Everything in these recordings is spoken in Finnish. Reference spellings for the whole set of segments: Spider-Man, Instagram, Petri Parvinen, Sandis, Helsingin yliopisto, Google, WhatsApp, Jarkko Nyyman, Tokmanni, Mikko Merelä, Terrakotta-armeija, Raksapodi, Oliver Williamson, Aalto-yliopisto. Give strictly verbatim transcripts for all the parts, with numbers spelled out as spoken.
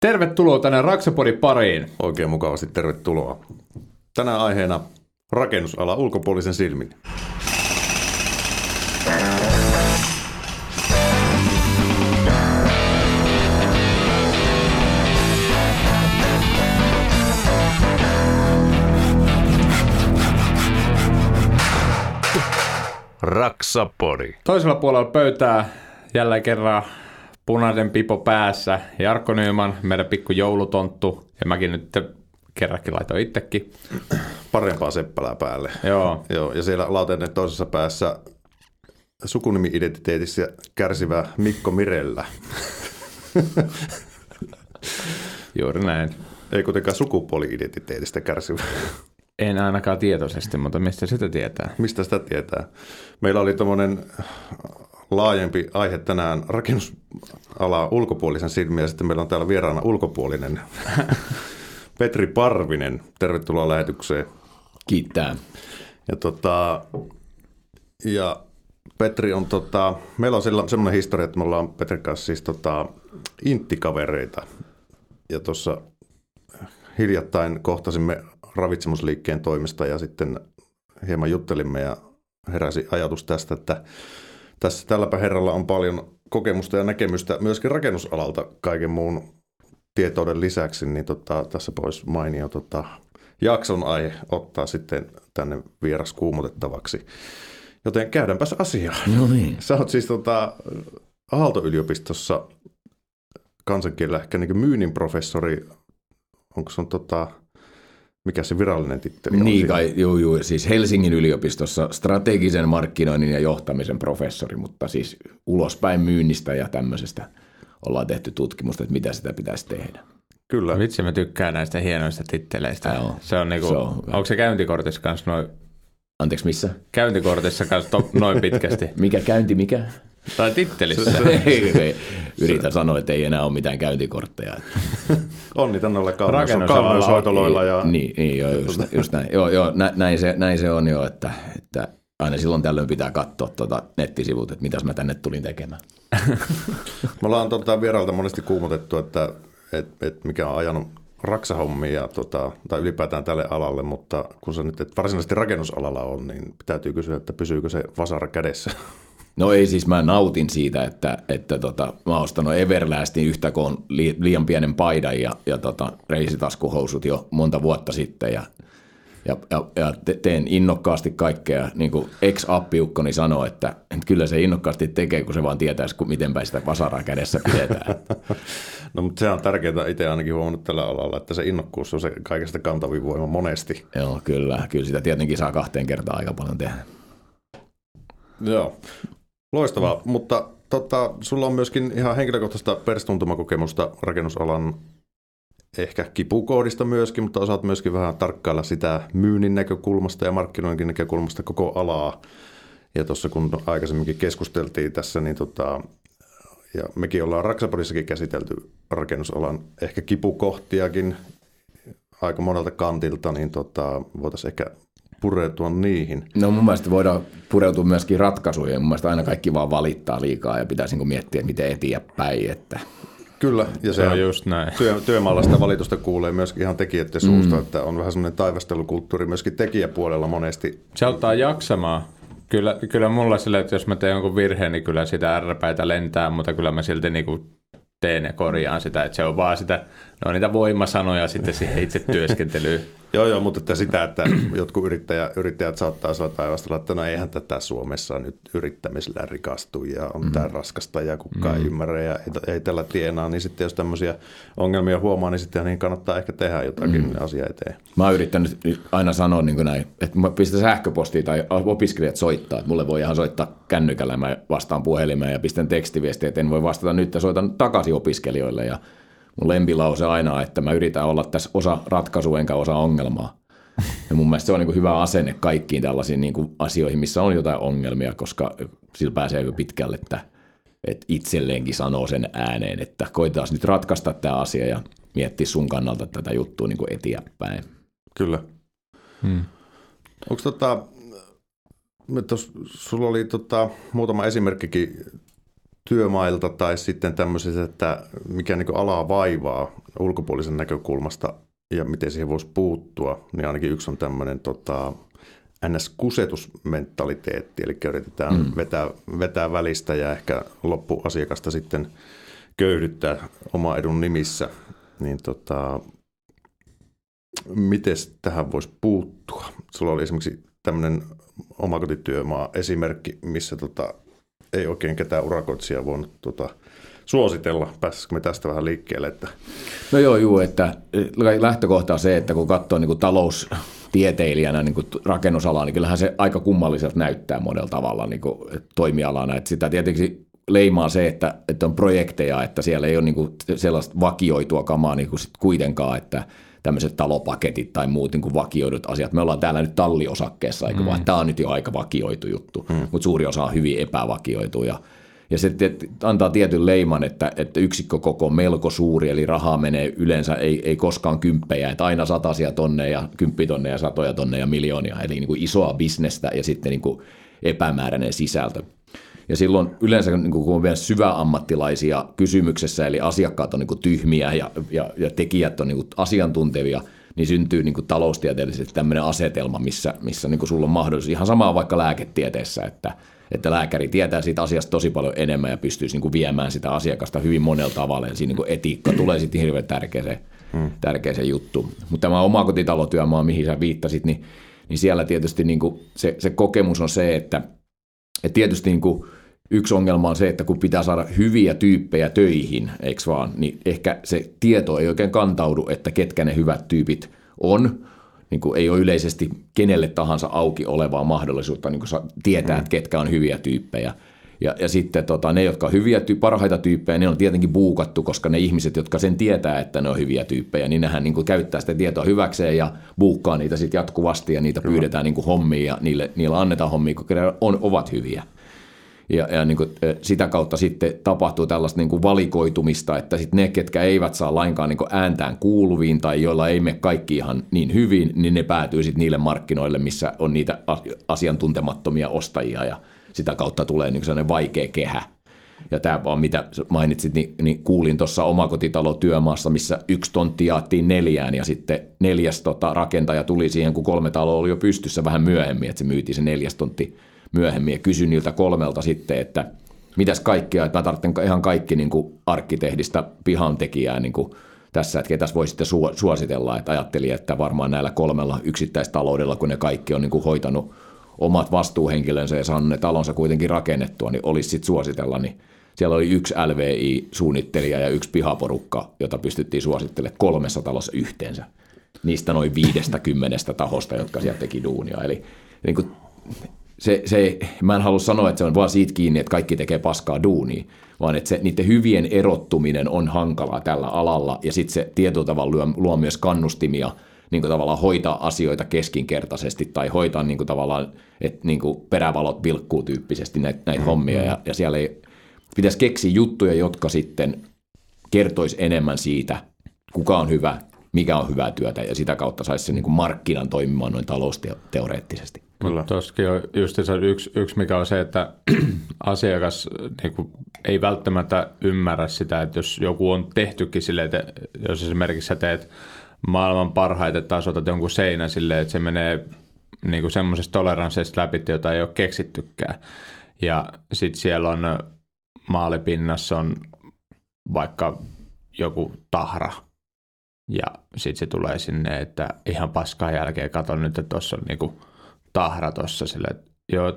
Tervetuloa tänään Raksapodin pariin. Oikein mukavasti tervetuloa. Tänään aiheena rakennusala ulkopuolisen silmin. Raksapodi. Toisella puolella pöytää jälleen kerran punainen pipo päässä. Jarkko Nyyman, meidän pikku joulutonttu. Ja mäkin nyt kerrankin laitoin itsekin. Parempaa seppälää päälle. Joo. Joo, ja siellä lauteinen toisessa päässä sukunimi-identiteetissä kärsivä Mikko Merelä. Juuri näin. Ei kuitenkaan sukupuoli-identiteetistä kärsivä. En ainakaan tietoisesti, mutta mistä sitä tietää? Mistä sitä tietää? Meillä oli tommoinen laajempi aihe tänään rakennusalaa ulkopuolisen silmin, ja sitten meillä on täällä vieraana ulkopuolinen Petri Parvinen. Tervetuloa lähetykseen. Kiittää. Ja, tota, ja Petri on, tota, meillä on sellainen historia, että me ollaan Petrin kanssa siis tota, inttikavereita. Ja tuossa hiljattain kohtasimme ravitsemusliikkeen toimesta ja sitten hieman juttelimme ja heräsi ajatus tästä, että tässä tälläpä herralla on paljon kokemusta ja näkemystä myöskin rakennusalalta kaiken muun tietouden lisäksi, niin tota, tässä voisi mainio tota, jakson aihe ottaa sitten tänne vieras kuumotettavaksi. Joten käydäänpä asiaan. No niin. Sä oot siis tota, Aalto-yliopistossa kansankielellä ehkä niin myynnin professori. Onko sun tota, mikä se virallinen titteli on? Niin kai, juu, juu, siis Helsingin yliopistossa strategisen markkinoinnin ja johtamisen professori, mutta siis ulospäin myynnistä ja tämmöisestä ollaan tehty tutkimusta, että mitä sitä pitäisi tehdä. Kyllä. Vitsi, mä tykkään näistä hienoista titteleistä. Joo. Se on niinku, se on onko se käyntikortissa kanssa noin? Anteeksi, missä? Käyntikortissa kanssa top, noin pitkästi. Mikä käynti, mikä? Tai tittelissä. Yritän sanoa, että ei enää ole mitään käyntikortteja. Onnitan noilla kauneushoitoloilla. Ja Niin, niin joo, just, just näin. Joo, joo, nä, näin, se, näin se on jo, että, että aina silloin tällöin pitää katsoa tuota nettisivut, että mitäs mä tänne tulin tekemään. Me ollaan tuota vierailta monesti kuumotettu, että et, et mikä on ajanut raksahommia tota, tai ylipäätään tälle alalle, mutta kun sä nyt et varsinaisesti rakennusalalla on, niin täytyy kysyä, että pysyykö se vasara kädessä? No ei, siis mä nautin siitä, että, että tota, mä oon ostanut Everlastin yhtä kuin liian pienen paidan ja, ja tota, reisitaskuhousut jo monta vuotta sitten ja, ja, ja, ja teen innokkaasti kaikkea. Niin kuin ex-appiukkoni sanoo, että, että kyllä se innokkaasti tekee, kun se vaan tietäisi, miten päin sitä vasaraa kädessä pidetään. No mutta se on tärkeää, itse ainakin huomannut tällä alalla, että se innokkuus on se kaikesta kantavin voima monesti. Joo, kyllä. Kyllä sitä tietenkin saa kahteen kertaan aika paljon tehdä. Joo. Loistavaa, mm. mutta tota, sulla on myöskin ihan henkilökohtaista perstuntumakokemusta rakennusalan ehkä kipukohdista myöskin, mutta osaat myöskin vähän tarkkailla sitä myynnin näkökulmasta ja markkinoinnin näkökulmasta koko alaa. Ja tuossa kun aikaisemminkin keskusteltiin tässä, niin tota, ja mekin ollaan Raksapodissakin käsitelty rakennusalan ehkä kipukohtiakin aika monelta kantilta, niin tota, voitaisiin ehkä pureutua niihin. No mun mielestä voidaan pureutua myöskin ratkaisuihin. Mun mielestä aina kaikki vaan valittaa liikaa ja pitäisi niin kuin miettiä, miten eteenpäin. Että kyllä, ja se on just näin. Työ, työmaalla sitä valitusta kuulee myöskin ihan tekijöiden suusta, mm. että on vähän semmoinen taivastelukulttuuri myöskin tekijäpuolella monesti. Se auttaa jaksamaan. Kyllä, kyllä mulla sillä, että jos mä teen jonkun virheen, niin kyllä sitä ärräpäitä lentää, mutta kyllä mä silti niin kuin teen ja korjaan sitä, että se on vaan sitä, no niitä voimasanoja sitten siihen itse työskentelyyn. Joo, joo, mutta että sitä, että jotkut yrittäjä, yrittäjät saattaa sillä taivastella, että no eihän tätä Suomessa nyt yrittämisellä rikastu ja on mm. tämä raskasta ja kukaan mm. ei ymmärrä ja ei, ei tällä tienaa, niin sitten jos tämmöisiä ongelmia huomaa, niin sitten niin kannattaa ehkä tehdä jotakin mm. asiaa eteen. Mä oon yrittänyt aina sanoa niin kuin näin, että mä pistän sähköpostia tai opiskelijat soittaa, että mulle voi ihan soittaa kännykällä, mä vastaan puhelimeen ja pistän tekstiviestiä, että en voi vastata nyt ja soitan takaisin opiskelijoille ja mun lempilause aina, että mä yritän olla tässä osa ratkaisua enkä osa ongelmaa. Ja mun mielestä se on niin kuin hyvä asenne kaikkiin tällaisiin niin kuin asioihin, missä on jotain ongelmia, koska sillä pääsee jo pitkälle, että, että itselleenkin sanoo sen ääneen, että koitaas nyt ratkaista tämä asia ja miettiä sun kannalta tätä juttua niin kuin eteenpäin. Kyllä. Hmm. Onko tota, tos, sulla oli tota, muutama esimerkkikin työmailta tai sitten tämmöiset, että mikä niin kuin alaa vaivaa. ulkopuolisen näkökulmasta ja miten siihen voisi puuttua, niin ainakin yksi on tämmöinen tota, än äs-kusetusmentaliteetti, eli yritetään mm. vetää, vetää välistä ja ehkä loppuasiakasta sitten köyhdyttää oma edun nimissä, niin tota, miten tähän voisi puuttua? Sulla oli esimerkiksi tämmöinen omakotityömaa esimerkki, missä tota, ei oikein ketään urakoitsijaa voinut tota, suositella. Pääsisikö me tästä vähän liikkeelle? Että... No joo, juu, että lähtökohta on se, että kun katsoo niin kuin taloustieteilijänä niin kuin rakennusalaa, niin kyllähän se aika kummalliselta näyttää monella tavalla niin kuin toimialana. Että sitä tietenkin leimaa se, että, että on projekteja, että siellä ei ole niin kuin sellaista vakioitua kamaa niin kuin sit kuitenkaan, että tämmöiset talopaketit tai muut niin kuin vakioidut asiat. Me ollaan täällä nyt talliosakkeessa, eikö mm. vaan? Tämä on nyt jo aika vakioitu juttu, mm. mutta suuri osa on hyvin epävakioitu. Ja, ja se antaa tietyn leiman, että, että yksikkökoko on melko suuri, eli rahaa menee yleensä, ei, ei koskaan kymppejä, että aina satasia tonneja, kymppitonneja, satoja tonneja, miljoonia, eli niin kuin isoa bisnestä ja sitten niin kuin epämääräinen sisältö. Ja silloin yleensä, kun on vielä syväammattilaisia kysymyksessä, eli asiakkaat on niin tyhmiä ja, ja, ja tekijät on niin asiantuntevia, niin syntyy niin taloustieteellisesti tämmöinen asetelma, missä, missä niin sulla on mahdollisuus. Ihan samaa vaikka lääketieteessä, että, että lääkäri tietää siitä asiasta tosi paljon enemmän ja pystyisi niin viemään sitä asiakasta hyvin monella tavalla. Ja siinä niin etiikka tulee sitten hirveän tärkeä se, mm. tärkeä se juttu. Mutta tämä omakotitalotyömaa, mihin sä viittasit, niin, niin siellä tietysti niin se, se kokemus on se, että et tietysti niin kuin yksi ongelma on se, että kun pitää saada hyviä tyyppejä töihin, eikö vaan, niin ehkä se tieto ei oikein kantaudu, että ketkä ne hyvät tyypit on. Niin kuin ei ole yleisesti kenelle tahansa auki olevaa mahdollisuutta niin kuin tietää, että ketkä on hyviä tyyppejä. Ja, ja sitten tota, ne, jotka on hyviä, parhaita tyyppejä, ne on tietenkin buukattu, koska ne ihmiset, jotka sen tietää, että ne on hyviä tyyppejä, niin nehän niin kuin käyttää sitä tietoa hyväkseen ja buukkaa niitä sitten jatkuvasti ja niitä Kyllä. pyydetään niin kuin hommiin ja niille, niillä annetaan hommia, kun on, ovat hyviä. Ja, ja niin kuin sitä kautta sitten tapahtuu tällaista niin kuin valikoitumista, että sitten ne, ketkä eivät saa lainkaan niin kuin ääntään kuuluviin tai joilla ei mene kaikki ihan niin hyvin, niin ne päätyy sitten niille markkinoille, missä on niitä asiantuntemattomia ostajia ja sitä kautta tulee niin sellainen vaikea kehä. Ja tämä vaan, mitä mainitsit, niin, niin kuulin tuossa omakotitalotyömaassa, missä yksi tontti jaattiin neljään ja sitten neljäs tota, rakentaja tuli siihen, kun kolme taloa oli jo pystyssä vähän myöhemmin, että se myytiin se neljäs tontti myöhemmin ja kysyin niiltä kolmelta sitten, että mitäs kaikkea, että mä tarvitsen ihan kaikki niin kuin arkkitehdistä pihantekijää niin kuin tässä, että ketäs voi sitten suositella, että ajattelin, että varmaan näillä kolmella yksittäistaloudella, kun ne kaikki on niin kuin hoitanut omat vastuuhenkilönsä ja saanut ne talonsa kuitenkin rakennettua, niin olisi sitten suositella. Niin siellä oli yksi äl vee i-suunnittelija ja yksi pihaporukka, jota pystyttiin suosittelemaan kolmessa talossa yhteensä. Niistä noin viidestä kymmenestä tahosta, jotka sieltä teki duunia. Eli niin kuin se, se, mä en halua sanoa, että se on vaan siitä kiinni, että kaikki tekee paskaa duunia, vaan että se, niiden hyvien erottuminen on hankalaa tällä alalla ja sitten se tietyllä tavalla luo, luo myös kannustimia niin kuin tavallaan hoitaa asioita keskinkertaisesti tai hoitaa niin kuin tavallaan, että niin kuin perävalot vilkkuu tyyppisesti näitä, näitä mm-hmm. hommia. Ja, ja siellä ei, pitäisi keksiä juttuja, jotka sitten kertoisi enemmän siitä, kuka on hyvä, mikä on hyvää työtä ja sitä kautta saisi sen niin kuin markkinan toimimaan noin talousteoreettisesti. Kyllä. Tuossakin on just yksi, yksi, mikä on se, että asiakas niin kuin, ei välttämättä ymmärrä sitä, että jos joku on tehtykin silleen, että jos esimerkiksi sä teet maailman parhaita tasoita jonkun seinän silleen, että se menee niin semmoisesta toleransseista läpi, jota ei ole keksittykään. Ja sitten siellä on maalipinnassa on vaikka joku tahra. Ja sitten se tulee sinne, että ihan paskaa jälkeen katon nyt, että tuossa on niinku tahra tuossa silleen, että joo,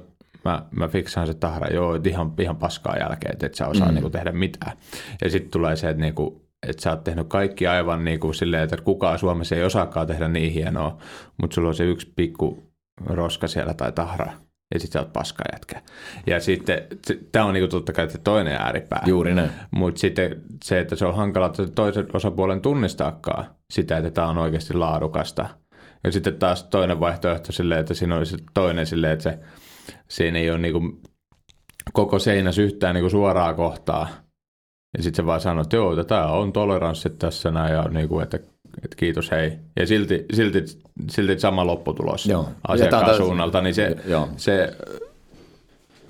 mä, mä fiksaan se tahra, joo, ihan, ihan paskaa jälkeen, että et sä osaa mm. niinku tehdä mitään. Ja sitten tulee se, että niinku, että sä oot tehnyt kaikki aivan niin kuin silleen, että kukaan Suomessa ei osaakaan tehdä niin hienoa, mutta sulla on se yksi pikku roska siellä tai tahra, ja sit sä oot paskaa jätkä. Ja sitten, tää on niin kuin totta kai se toinen ääripää. Juuri näin. Mutta sitten se, että se on hankala toisen osapuolen tunnistaakaan sitä, että tää on oikeasti laadukasta. Ja sitten taas toinen vaihtoehto silleen, että siinä olisi toinen silleen, että se, siinä ei ole niin kuin koko seinässä yhtään niin kuin suoraa kohtaa. Ja sitten se vaan sanoo, että joo, tämä on toleranssit tässä näin, ja niin kuin, että, että kiitos, hei. Ja silti, silti, silti sama lopputulos joo. asiakkaan suunnalta, niin se, se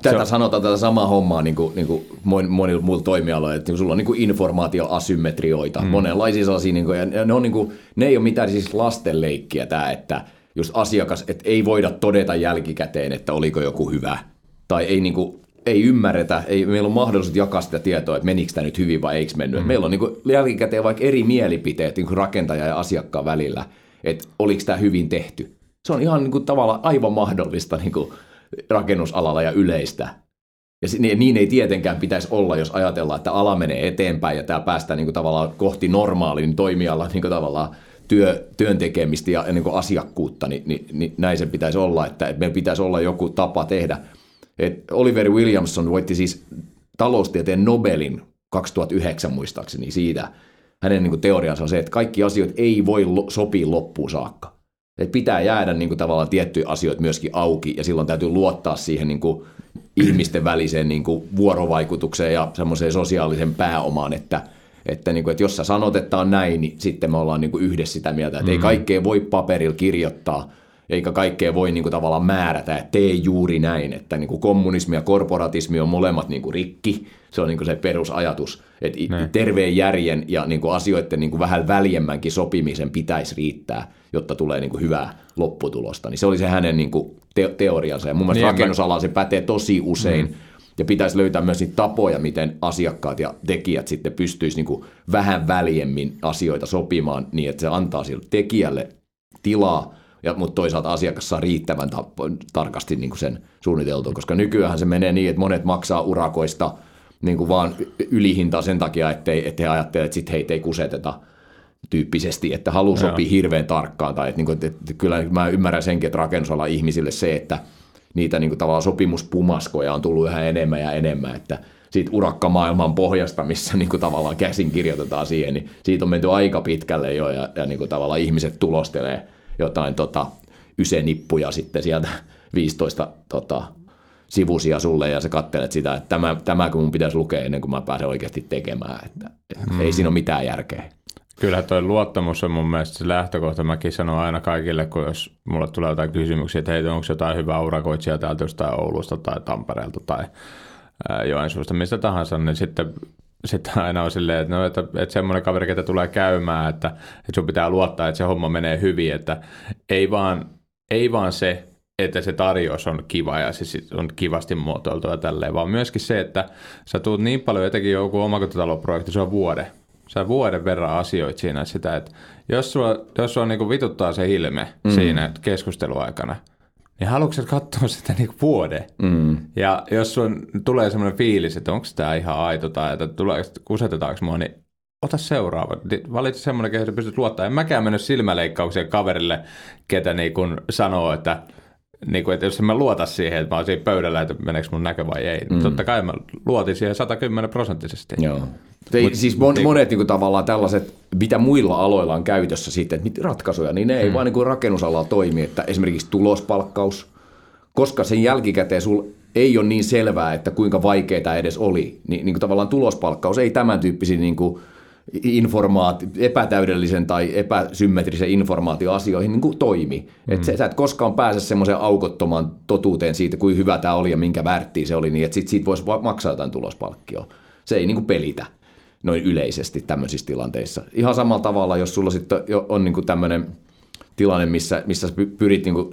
Tätä sanotaan tätä samaa hommaa niin kuin, niin kuin monilla muilla toimialoilla, että sulla on niin kuin informaatioasymmetrioita, mm. monenlaisia sellaisia, niin kuin, ja ne, on, niin kuin, ne ei ole mitään siis lastenleikkiä tämä, että just asiakas, että ei voida todeta jälkikäteen, että oliko joku hyvä, tai ei, niin kuin, ei ymmärretä, ei, meillä on mahdollisuus jakaa sitä tietoa, että menikö tämä nyt hyvin vai eikö mennyt. Mm. Meillä on niin kuin, jälkikäteen vaikka eri mielipiteet niin kuin rakentaja ja asiakkaan välillä, että oliko tämä hyvin tehty. Se on ihan niin kuin, tavallaan aivan mahdollista niin kuin rakennusalalla ja yleistä. Ja niin ei tietenkään pitäisi olla, jos ajatellaan, että ala menee eteenpäin ja tämä päästään niin kuin tavallaan kohti normaalin toimialan niin kuin tavallaan työ, työn tekemistä ja niin kuin asiakkuutta, niin, niin, niin näin sen pitäisi olla, että, että meillä pitäisi olla joku tapa tehdä. Et Oliver Williamson voitti siis taloustieteen Nobelin kaksituhattayhdeksän muistaakseni siitä. Hänen niin kuin teoriansa on se, että kaikki asiat ei voi sopia loppuun saakka. Että pitää jäädä niin kuin, tavallaan tiettyjä asioita myöskin auki, ja silloin täytyy luottaa siihen niin kuin, ihmisten väliseen niin kuin, vuorovaikutukseen ja semmoiseen sosiaalisen pääomaan, että, että, niin kuin, että jos sä sanot, että on näin, niin sitten me ollaan niin kuin, yhdessä sitä mieltä, että mm. ei kaikkea voi paperilla kirjoittaa, eikä kaikkea voi niin kuin, tavallaan määrätä, että tee juuri näin, että niin kuin, kommunismi ja korporatismi on molemmat niin kuin, rikki, se on niin kuin, se perusajatus, että mm. terveen järjen ja niin kuin, asioiden niin kuin, vähän väljemmänkin sopimisen pitäisi riittää, jotta tulee niin kuin hyvää lopputulosta. Niin se oli se hänen niin kuin te- teoriansa. Ja mun mielestä niin rakennusalaan se pätee tosi usein. Mm. Ja pitäisi löytää myös niitä tapoja, miten asiakkaat ja tekijät sitten pystyisivät niin kuin vähän väljemmin asioita sopimaan niin, että se antaa sille tekijälle tilaa, ja, mutta toisaalta asiakas saa riittävän tapp- tarkasti niin kuin sen suunniteltua. Koska nykyään se menee niin, että monet maksaa urakoista niin kuin vaan ylihintaa sen takia, ettei, ettei ajattele, että sitten heitä ei kuseteta. Tyyppisesti, että halu sopii hirveän tarkkaan. Tai että, niin kuin, että, että kyllä mä ymmärrän senkin, että rakennusalan ihmisille se, että niitä niin kuin, tavallaan sopimuspumaskoja on tullut yhä enemmän ja enemmän, että siitä urakkamaailman pohjasta, missä niin kuin, tavallaan käsin kirjoitetaan siihen, niin siitä on menty aika pitkälle jo, ja, ja niin kuin, tavallaan ihmiset tulostelee jotain tota, ysenippuja sitten sieltä viisitoista tota, sivusia sulle, ja sä katselet sitä, että tämä, tämä kun mun pitäisi lukea ennen kuin mä pääsen oikeasti tekemään, että, että mm. ei siinä ole mitään järkeä. Kyllä tuo luottamus on mun mielestä se lähtökohta. Mäkin sanon aina kaikille, kun jos mulle tulee jotain kysymyksiä, että hei, onko jotain hyvää urakoitsijaa täältä jostain Oulusta tai Tampereelta tai Joensuusta, mistä tahansa, niin sitten, sitten aina on silleen, että, no, että, että semmoinen kaveri, ketä tulee käymään, että, että sun pitää luottaa, että se homma menee hyvin, että ei vaan, ei vaan se, että se tarjous on kiva ja siis on kivasti muotoiltu ja tälleen, vaan myöskin se, että sä tuut niin paljon, jotenkin joku omakotitaloprojekti, se on vuoden. Sä vuoden verran asioit siinä sitä, että jos sua, jos sua niinku vituttaa se ilme mm. siinä keskusteluaikana, niin haluatko katsoa sitä niinku vuoden? Mm. Ja jos sun tulee semmoinen fiilis, että onko tämä ihan aito tai että tulee, kusetetaanko mua, niin ota seuraava. Valitse semmoinen, kehitys, että pystyt luottaa. En mäkään mennyt silmäleikkaukseen kaverille, ketä niinku sanoo, että, niinku, että jos en mä luota siihen, että mä oon siinä pöydällä, että meneekö mun näkö vai ei. Mm. Totta kai mä luotin siihen sata kymmenen prosenttisesti. Joo. Ei, Mut, siis mon, niin, monet niin kuin, tavallaan tällaiset, mitä muilla aloilla on käytössä sitten, että mitä ratkaisuja, niin ne hmm. ei vaan niin kuin rakennusalalla toimi, että esimerkiksi tulospalkkaus, koska sen jälkikäteen sul ei ole niin selvää, että kuinka vaikea tämä edes oli, niin, niin kuin, tavallaan tulospalkkaus ei tämän tyyppisiin niin kuin informaat, epätäydellisen tai epäsymmetrisen informaatioasioihin niin kuin toimi. Mm. Et sä et koskaan pääse semmoiseen aukottomaan totuuteen siitä, kuin hyvä tämä oli ja minkä värttiä se oli, niin että sit siitä voisi maksaa jotain tulospalkkioa. Se ei niin kuin pelitä noin yleisesti tämmöisissä tilanteissa. Ihan samalla tavalla, jos sulla sitten on niinku tämmöinen tilanne, missä, missä pyrit, niinku,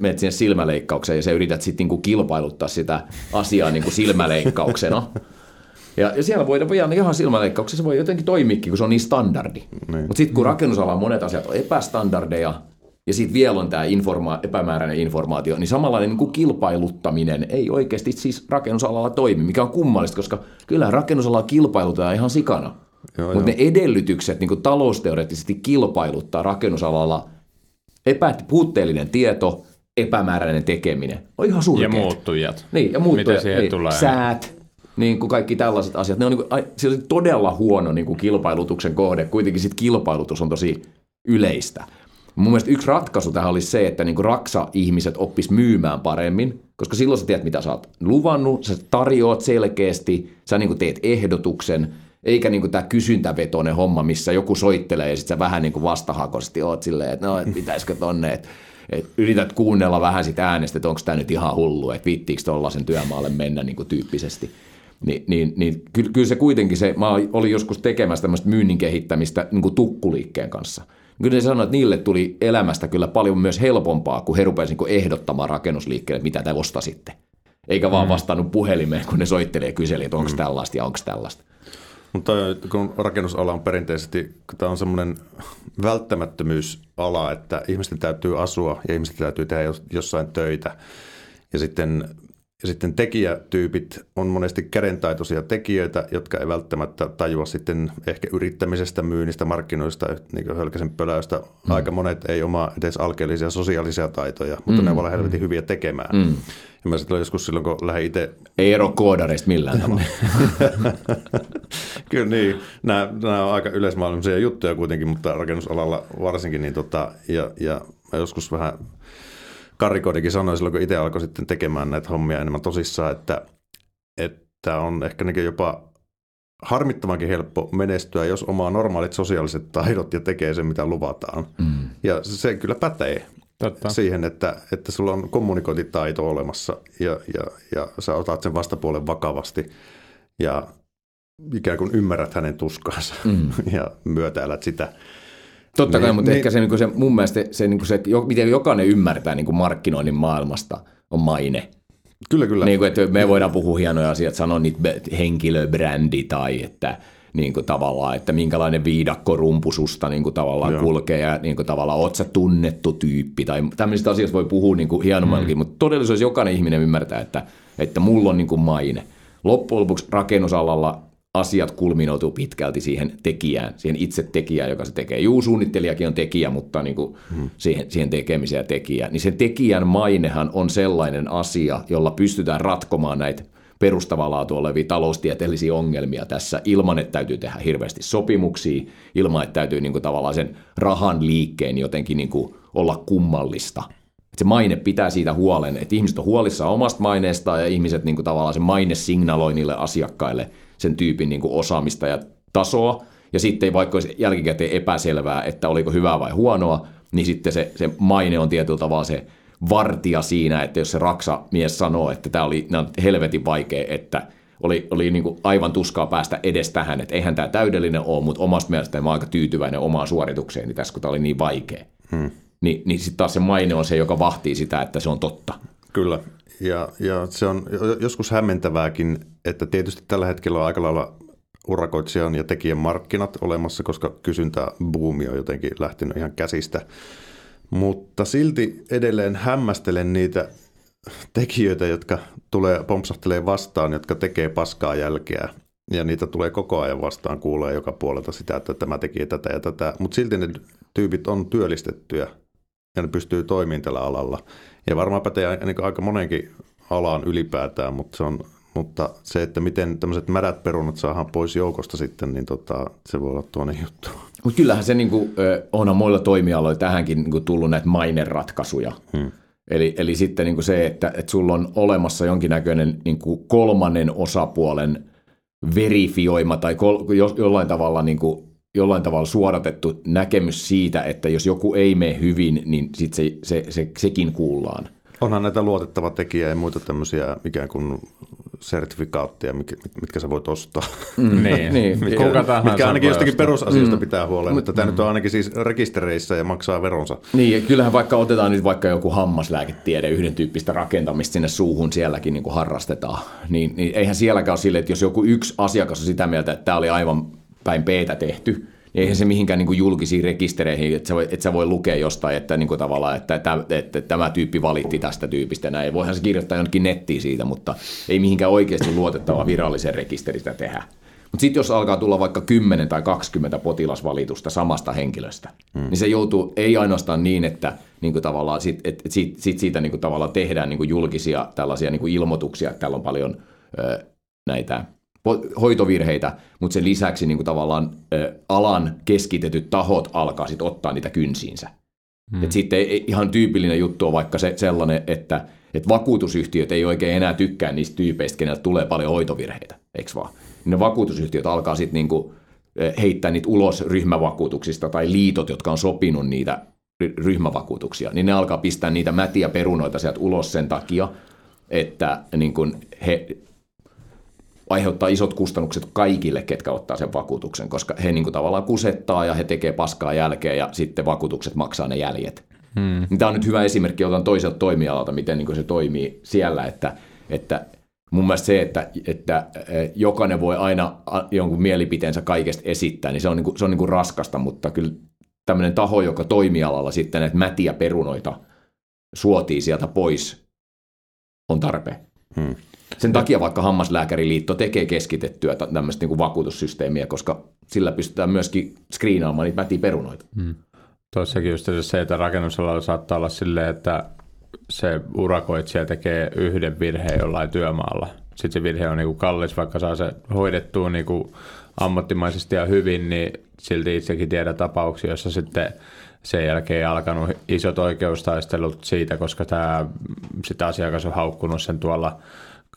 menet sinne silmäleikkaukseen ja sä yrität sitten niinku kilpailuttaa sitä asiaa niinku silmäleikkauksena. Ja, ja siellä voidaan vielä ihan silmäleikkauksessa voi jotenkin toimiikin, kun se on niin standardi. Niin. Mutta sitten kun rakennusalalla monet asiat on epästandardeja, ja sitten vielä on tämä informa- epämääräinen informaatio, niin samanlainen niin kuin kilpailuttaminen ei oikeasti siis rakennusalalla toimi, mikä on kummallista, koska kyllä rakennusalalla kilpailutaan ihan sikana. Mutta ne edellytykset niin kuin talousteoreettisesti kilpailuttaa rakennusalalla epä- puutteellinen tieto, epämääräinen tekeminen. On ihan surkeat. Ja muuttujat. Niin, ja muuttujat. Niin, tulee? Säät, niin kuin kaikki tällaiset asiat. Ne on, niin kuin, se on todella huono niin kuin kilpailutuksen kohde. Kuitenkin sit kilpailutus on tosi yleistä. Mun mielestä yksi ratkaisu tähän olisi se, että niinku raksa-ihmiset oppis myymään paremmin, koska silloin sä tiedät, mitä sä oot luvannut, sä tarjoat selkeästi, sä niinku teet ehdotuksen, eikä niinku tää kysyntävetoinen homma, missä joku soittelee ja sit sä vähän niinku vastahakoisesti oot silleen, että no, pitäisikö tonne, että et yrität kuunnella vähän sitä äänestä, että onko tämä nyt ihan hullu, että viittiinkö tuollaisen työmaalle mennä niin kuin tyyppisesti. Ni, niin, niin kyllä, kyllä se kuitenkin se, mä olin joskus tekemässä tämmöistä myynnin kehittämistä niin kuin tukkuliikkeen kanssa. Kyllä ne sanoi, että niille tuli elämästä kyllä paljon myös helpompaa, kun he rupesivat niin ehdottamaan rakennusliikkeelle, mitä te ostasitte. Eikä vaan vastannut puhelimeen, kun ne soittelee ja kyseli, että onko mm. tällaista ja onko tällaista. Mutta kun rakennusala on perinteisesti, tämä on semmoinen välttämättömyysala, että ihmisten täytyy asua ja ihmisten täytyy tehdä jossain töitä. Ja sitten, ja sitten tekijätyypit on monesti kädentaitoisia tekijöitä, jotka ei välttämättä tajua sitten ehkä yrittämisestä, myynnistä, markkinoista, niin kuin hölkäsen pöläystä. Mm. Aika monet ei omaa edes alkeellisia sosiaalisia taitoja, mutta mm. ne ovat helvetin hyviä tekemään. Mm. Ja mä sitten joskus silloin, kun lähdin itse... Ei ero koodareista millään tavalla. Kyllä niin. Nämä, nämä on aika yleismaailmallisia juttuja kuitenkin, mutta rakennusalalla varsinkin. Niin tota, ja, ja mä joskus vähän karikoidenkin sanoin silloin, kun itse alkoi sitten tekemään näitä hommia enemmän tosissaan, että, että on ehkä jopa harmittomankin helppo menestyä, jos omaa normaalit sosiaaliset taidot ja tekee sen, mitä luvataan. Mm. Ja se kyllä pätee. Totta. Siihen, että, että sulla on kommunikointitaito olemassa ja, ja, ja sä otat sen vastapuolen vakavasti ja ikään kuin ymmärrät hänen tuskansa mm. ja myötäilät sitä. Totta niin, kai, mutta niin, ehkä se, niin se mun mielestä se, niin se miten jokainen ymmärtää niin markkinoinnin maailmasta on maine. Kyllä, kyllä. Niin kuin, että me voidaan puhua hienoja asioita, sanoa niitä henkilöbrändi tai että... Niin kuin tavallaan, että minkälainen viidakko rumpu susta niin kuin tavallaan Joo. kulkee ja niin kuin tavallaan oot sä tunnettu tyyppi tai tämmöisistä asioista voi puhua niin kuin hienommankin, mm. mutta todellisuudessa jokainen ihminen ymmärtää, että, että mulla on niin kuin maine. Loppujen lopuksi rakennusalalla asiat kulminoituu pitkälti siihen tekijään, siihen itse tekijään, joka se tekee. Juu, suunnittelijakin on tekijä, mutta niin kuin mm. siihen, siihen tekemiseen ja tekijään. Niin sen tekijän mainehan on sellainen asia, jolla pystytään ratkomaan näitä perustavaa laatua olevia taloustieteellisiä ongelmia tässä ilman, että täytyy tehdä hirveästi sopimuksia, ilman, että täytyy niin kuin, tavallaan sen rahan liikkeen jotenkin niin kuin, olla kummallista. Et se maine pitää siitä huolen, että ihmiset on huolissaan omasta maineestaan ja ihmiset niin kuin, tavallaan se maine signaloi niille asiakkaille sen tyypin niin kuin, osaamista ja tasoa. Ja sitten vaikka olisi jälkikäteen epäselvää, että oliko hyvää vai huonoa, niin sitten se, se maine on tietyllä tavalla se vartija siinä, että jos se raksamies sanoo, että tämä oli nämä helvetin vaikea, että oli, oli niin kuin aivan tuskaa päästä edes tähän, että eihän tämä täydellinen ole, mutta omasta mielestäni mä olen aika tyytyväinen omaan suoritukseeni tässä, kun tämä oli niin vaikea. Hmm. Ni, niin sitten taas se maine on se, joka vahtii sitä, että se on totta. Kyllä, ja, ja se on joskus hämmentävääkin, että tietysti tällä hetkellä on aika lailla urakoitsijan ja tekijän markkinat olemassa, koska kysyntäbuumi on jotenkin lähtenyt ihan käsistä. Mutta silti edelleen hämmästelen niitä tekijöitä, jotka tulee pompsahtelee vastaan, jotka tekee paskaa jälkeä. Ja niitä tulee koko ajan vastaan, kuulee joka puolelta sitä, että tämä tekee tätä ja tätä. Mutta silti ne tyypit on työllistettyjä ja ne pystyy toimimaan tällä alalla. Ja varmaan pätee aika monenkin alaan ylipäätään, mutta se, on, mutta se että miten tämmöiset märät perunat saadaan pois joukosta sitten, niin tota, se voi olla tuonne juttu. Mutta kyllähän se niinku, onhan muilla toimialoilla tähänkin niinku tullut näitä maineratkaisuja. Hmm. Eli, eli sitten niinku se, että et sulla on olemassa jonkinnäköinen niinku kolmannen osapuolen verifioima tai kol, jo, jollain, tavalla niinku, jollain tavalla suodatettu näkemys siitä, että jos joku ei mene hyvin, niin sit se, se, se, sekin kuullaan. Onhan näitä luotettava tekijä ja muita tämmöisiä ikään kuin sertifikaatteja, mitkä, mitkä sä voit ostaa. Mm, niin, mitkä, mitkä ainakin jostakin perusasioista mm. pitää huoleen, mutta tämä mm. nyt on ainakin siis rekistereissä ja maksaa veronsa. Niin, ja kyllähän vaikka otetaan nyt vaikka joku hammaslääketiede, yhden tyyppistä rakentamista sinne suuhun sielläkin niin kuin harrastetaan, niin, niin eihän sielläkään ole silleen, että jos joku yksi asiakas on sitä mieltä, että tämä oli aivan päin peetä tehty, eihän se mihinkään niin kuin julkisiin rekistereihin, että sä, voi, että sä voi lukea jostain, että, niin kuin tavallaan, että, että, että tämä tyyppi valitti tästä tyypistä. Näin. Voihan se kirjoittaa jonnekin nettiin siitä, mutta ei mihinkään oikeasti luotettavaa virallisen rekisteristä tehdä. Mutta sitten jos alkaa tulla vaikka kymmenen tai kaksikymmentä potilasvalitusta samasta henkilöstä, mm. niin se joutuu ei ainoastaan niin, että niin kuin tavallaan, sit, et, sit, sit siitä niin kuin tavallaan tehdään niin kuin julkisia tällaisia niin kuin ilmoituksia, että täällä on paljon ö, näitä... hoitovirheitä, mutta sen lisäksi niin kuin tavallaan ä, alan keskitetyt tahot alkaa sitten ottaa niitä kynsiinsä. Hmm. Et sitten ihan tyypillinen juttu on vaikka se, sellainen, että et vakuutusyhtiöt ei oikein enää tykkää niistä tyypeistä, kenellä tulee paljon hoitovirheitä, eikö vaan? Ne vakuutusyhtiöt alkaa sitten niin kuin heittää niitä ulos ryhmävakuutuksista tai liitot, jotka on sopinut niitä ryhmävakuutuksia, niin ne alkaa pistää niitä mätiä perunoita sieltä ulos sen takia, että niin kun he aiheuttaa isot kustannukset kaikille, ketkä ottaa sen vakuutuksen, koska he niin kun tavallaan kusettaa ja he tekee paskaa jälkeen ja sitten vakuutukset maksaa ne jäljet. Hmm. Tämä on nyt hyvä esimerkki, otan toiselta toimialalta, miten niin kun se toimii siellä, että, että mun mielestä se, että, että jokainen voi aina jonkun mielipiteensä kaikesta esittää, niin se on, niin kuin, se on niin kuin raskasta, mutta kyllä tämmöinen taho, joka toimialalla sitten näitä mätiä perunoita suotii sieltä pois, on tarpeen. Hmm. Sen takia vaikka Hammaslääkäriliitto tekee keskitettyä tämmöistä niin kuin vakuutussysteemiä, koska sillä pystytään myöskin skriinaamaan niitä mätiä perunoita. Hmm. Tuossakin just se, että rakennusalalla saattaa olla silleen, että se urakoitsija tekee yhden virheen jollain työmaalla. Sitten se virhe on niinku kallis, vaikka saa se hoidettua niinku ammattimaisesti ja hyvin, niin silti itsekin tiedän tapauksia, jossa sitten sen jälkeen alkanut isot oikeustaistelut siitä, koska tämä sitä asiakas on haukkunut sen tuolla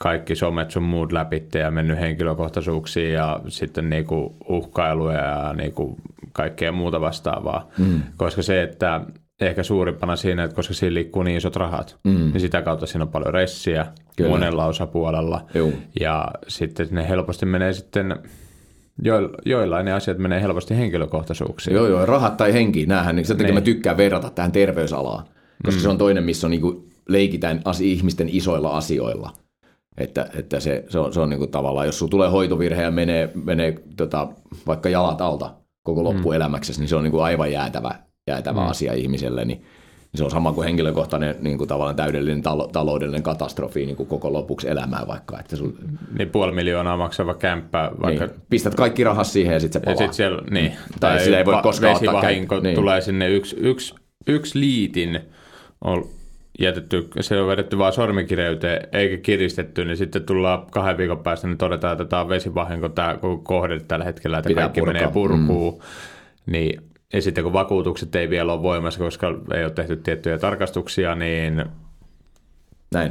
kaikki somet sun muut läpi ja mennyt henkilökohtaisuuksiin ja sitten niinku uhkailuja ja niinku kaikkea muuta vastaavaa. Mm. Koska se, että ehkä suurimpana siinä, että koska siinä liikkuu niin isot rahat, mm. niin sitä kautta siinä on paljon ressiä. Kyllä. Monella osapuolella. Juu. Ja sitten ne helposti menee sitten, jo- joillain ne asiat menee helposti henkilökohtaisuuksiin. Joo, joo, rahat tai henki, näähän, niin sen takia mä tykkään verrata tähän terveysalaan, koska mm. se on toinen, missä on, niin kuin, leikitään as- ihmisten isoilla asioilla. Että, että se, se on, se on niin kuin, tavallaan, jos sulla tulee hoitovirhe ja menee, menee tota, vaikka jalat alta koko loppuelämäksessä, mm. niin se on niin kuin, aivan jäätävä. jäätävä mm. asia ihmiselle, niin se on sama kuin henkilökohtainen niin kuin tavallaan täydellinen talo, taloudellinen katastrofi niin kuin koko lopuksi elämää vaikka. Että sul... Niin puoli miljoonaa maksava kämppä. Vaikka... Niin. Pistät kaikki rahas siihen ja sitten se palaa. Sit siellä, niin. Tai, tai sillä ei voi koskaan ottaa käyntiin. Niin. Tulee sinne yksi, yksi, yksi liitin on jätetty, se on vedetty vaan sormikireyteen eikä kiristetty, niin sitten tullaan kahden viikon päästä, niin todetaan, että tämä on vesivahinko, tämä kohde tällä hetkellä, että pitää kaikki purkaa. Menee purkuun. Mm. Niin. Ja sitten kun vakuutukset ei vielä ole voimassa, koska ei ole tehty tiettyjä tarkastuksia, niin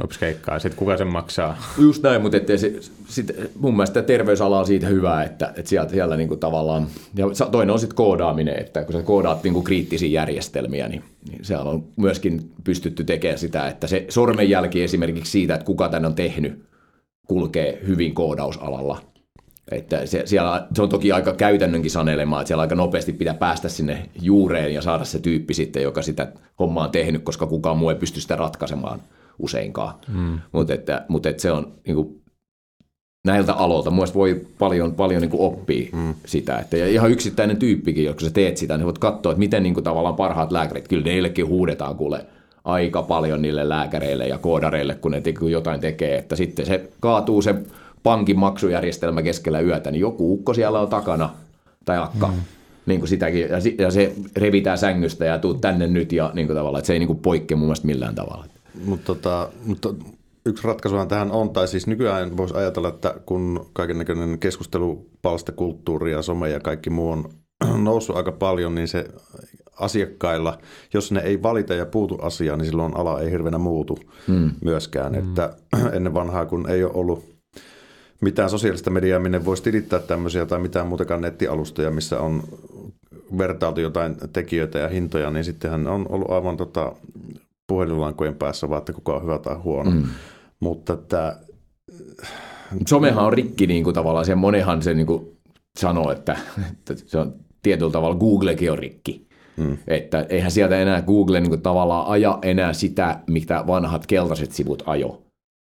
ops keikkaa. Sitten kuka sen maksaa? Just näin, mutta ettei se, sit, mun mielestä terveysala on siitä hyvä, että, että siellä, siellä niinku tavallaan, ja toinen on sitten koodaaminen, että kun sä koodaat niinku kriittisiä järjestelmiä, niin, niin siellä on myöskin pystytty tekemään sitä, että se sormenjälki esimerkiksi siitä, että kuka tän on tehnyt, kulkee hyvin koodausalalla. Että se, siellä, se on toki aika käytännönkin sanelemaa, että siellä aika nopeasti pitää päästä sinne juureen ja saada se tyyppi sitten, joka sitä hommaa on tehnyt, koska kukaan muu ei pysty sitä ratkaisemaan useinkaan. Mm. Mutta mut se on niin kuin, näiltä aloilta, mun mielestä voi paljon, paljon niin kuin oppia mm. sitä. Että, ja ihan yksittäinen tyyppikin, jos sä teet sitä, niin voit katsoa, että miten niin kuin, tavallaan parhaat lääkärit, kyllä neillekin huudetaan kuule aika paljon niille lääkäreille ja koodareille, kun ne te, kun jotain tekee, että sitten se kaatuu se... pankin maksujärjestelmä keskellä yötä, niin joku ukko siellä on takana, tai akka, mm. niin kuin sitäkin, ja se revitää sängystä ja tuu tänne nyt, ja niin kuin tavallaan, että se ei niin kuin poikkea mun mielestä millään tavalla. Mut tota, mutta yksi ratkaisuhan tähän on, tai siis nykyään voisi ajatella, että kun kaikennäköinen keskustelupalstakulttuuri ja some ja kaikki muu on noussut aika paljon, niin se asiakkailla, jos ne ei valita ja puutu asiaan, niin silloin ala ei hirveänä muutu mm. myöskään, mm. että ennen vanhaa, kun ei ole ollut mitään sosiaalista mediaa, minne voisi tilittää tämmöisiä tai mitään muutakaan nettialustoja, missä on vertailtu jotain tekijöitä ja hintoja, niin sittenhän on ollut aivan tota puhelinlankojen päässä, vaan että kuka on hyvä tai huono. Mm. Mutta että... Somehan on rikki niin kuin tavallaan, se monenhan se niin kuin sanoo, että, että se on tietyllä tavalla, Googlekin on rikki. Mm. Että eihän sieltä enää Google niin kuin tavallaan aja enää sitä, mitä vanhat keltaiset sivut ajo.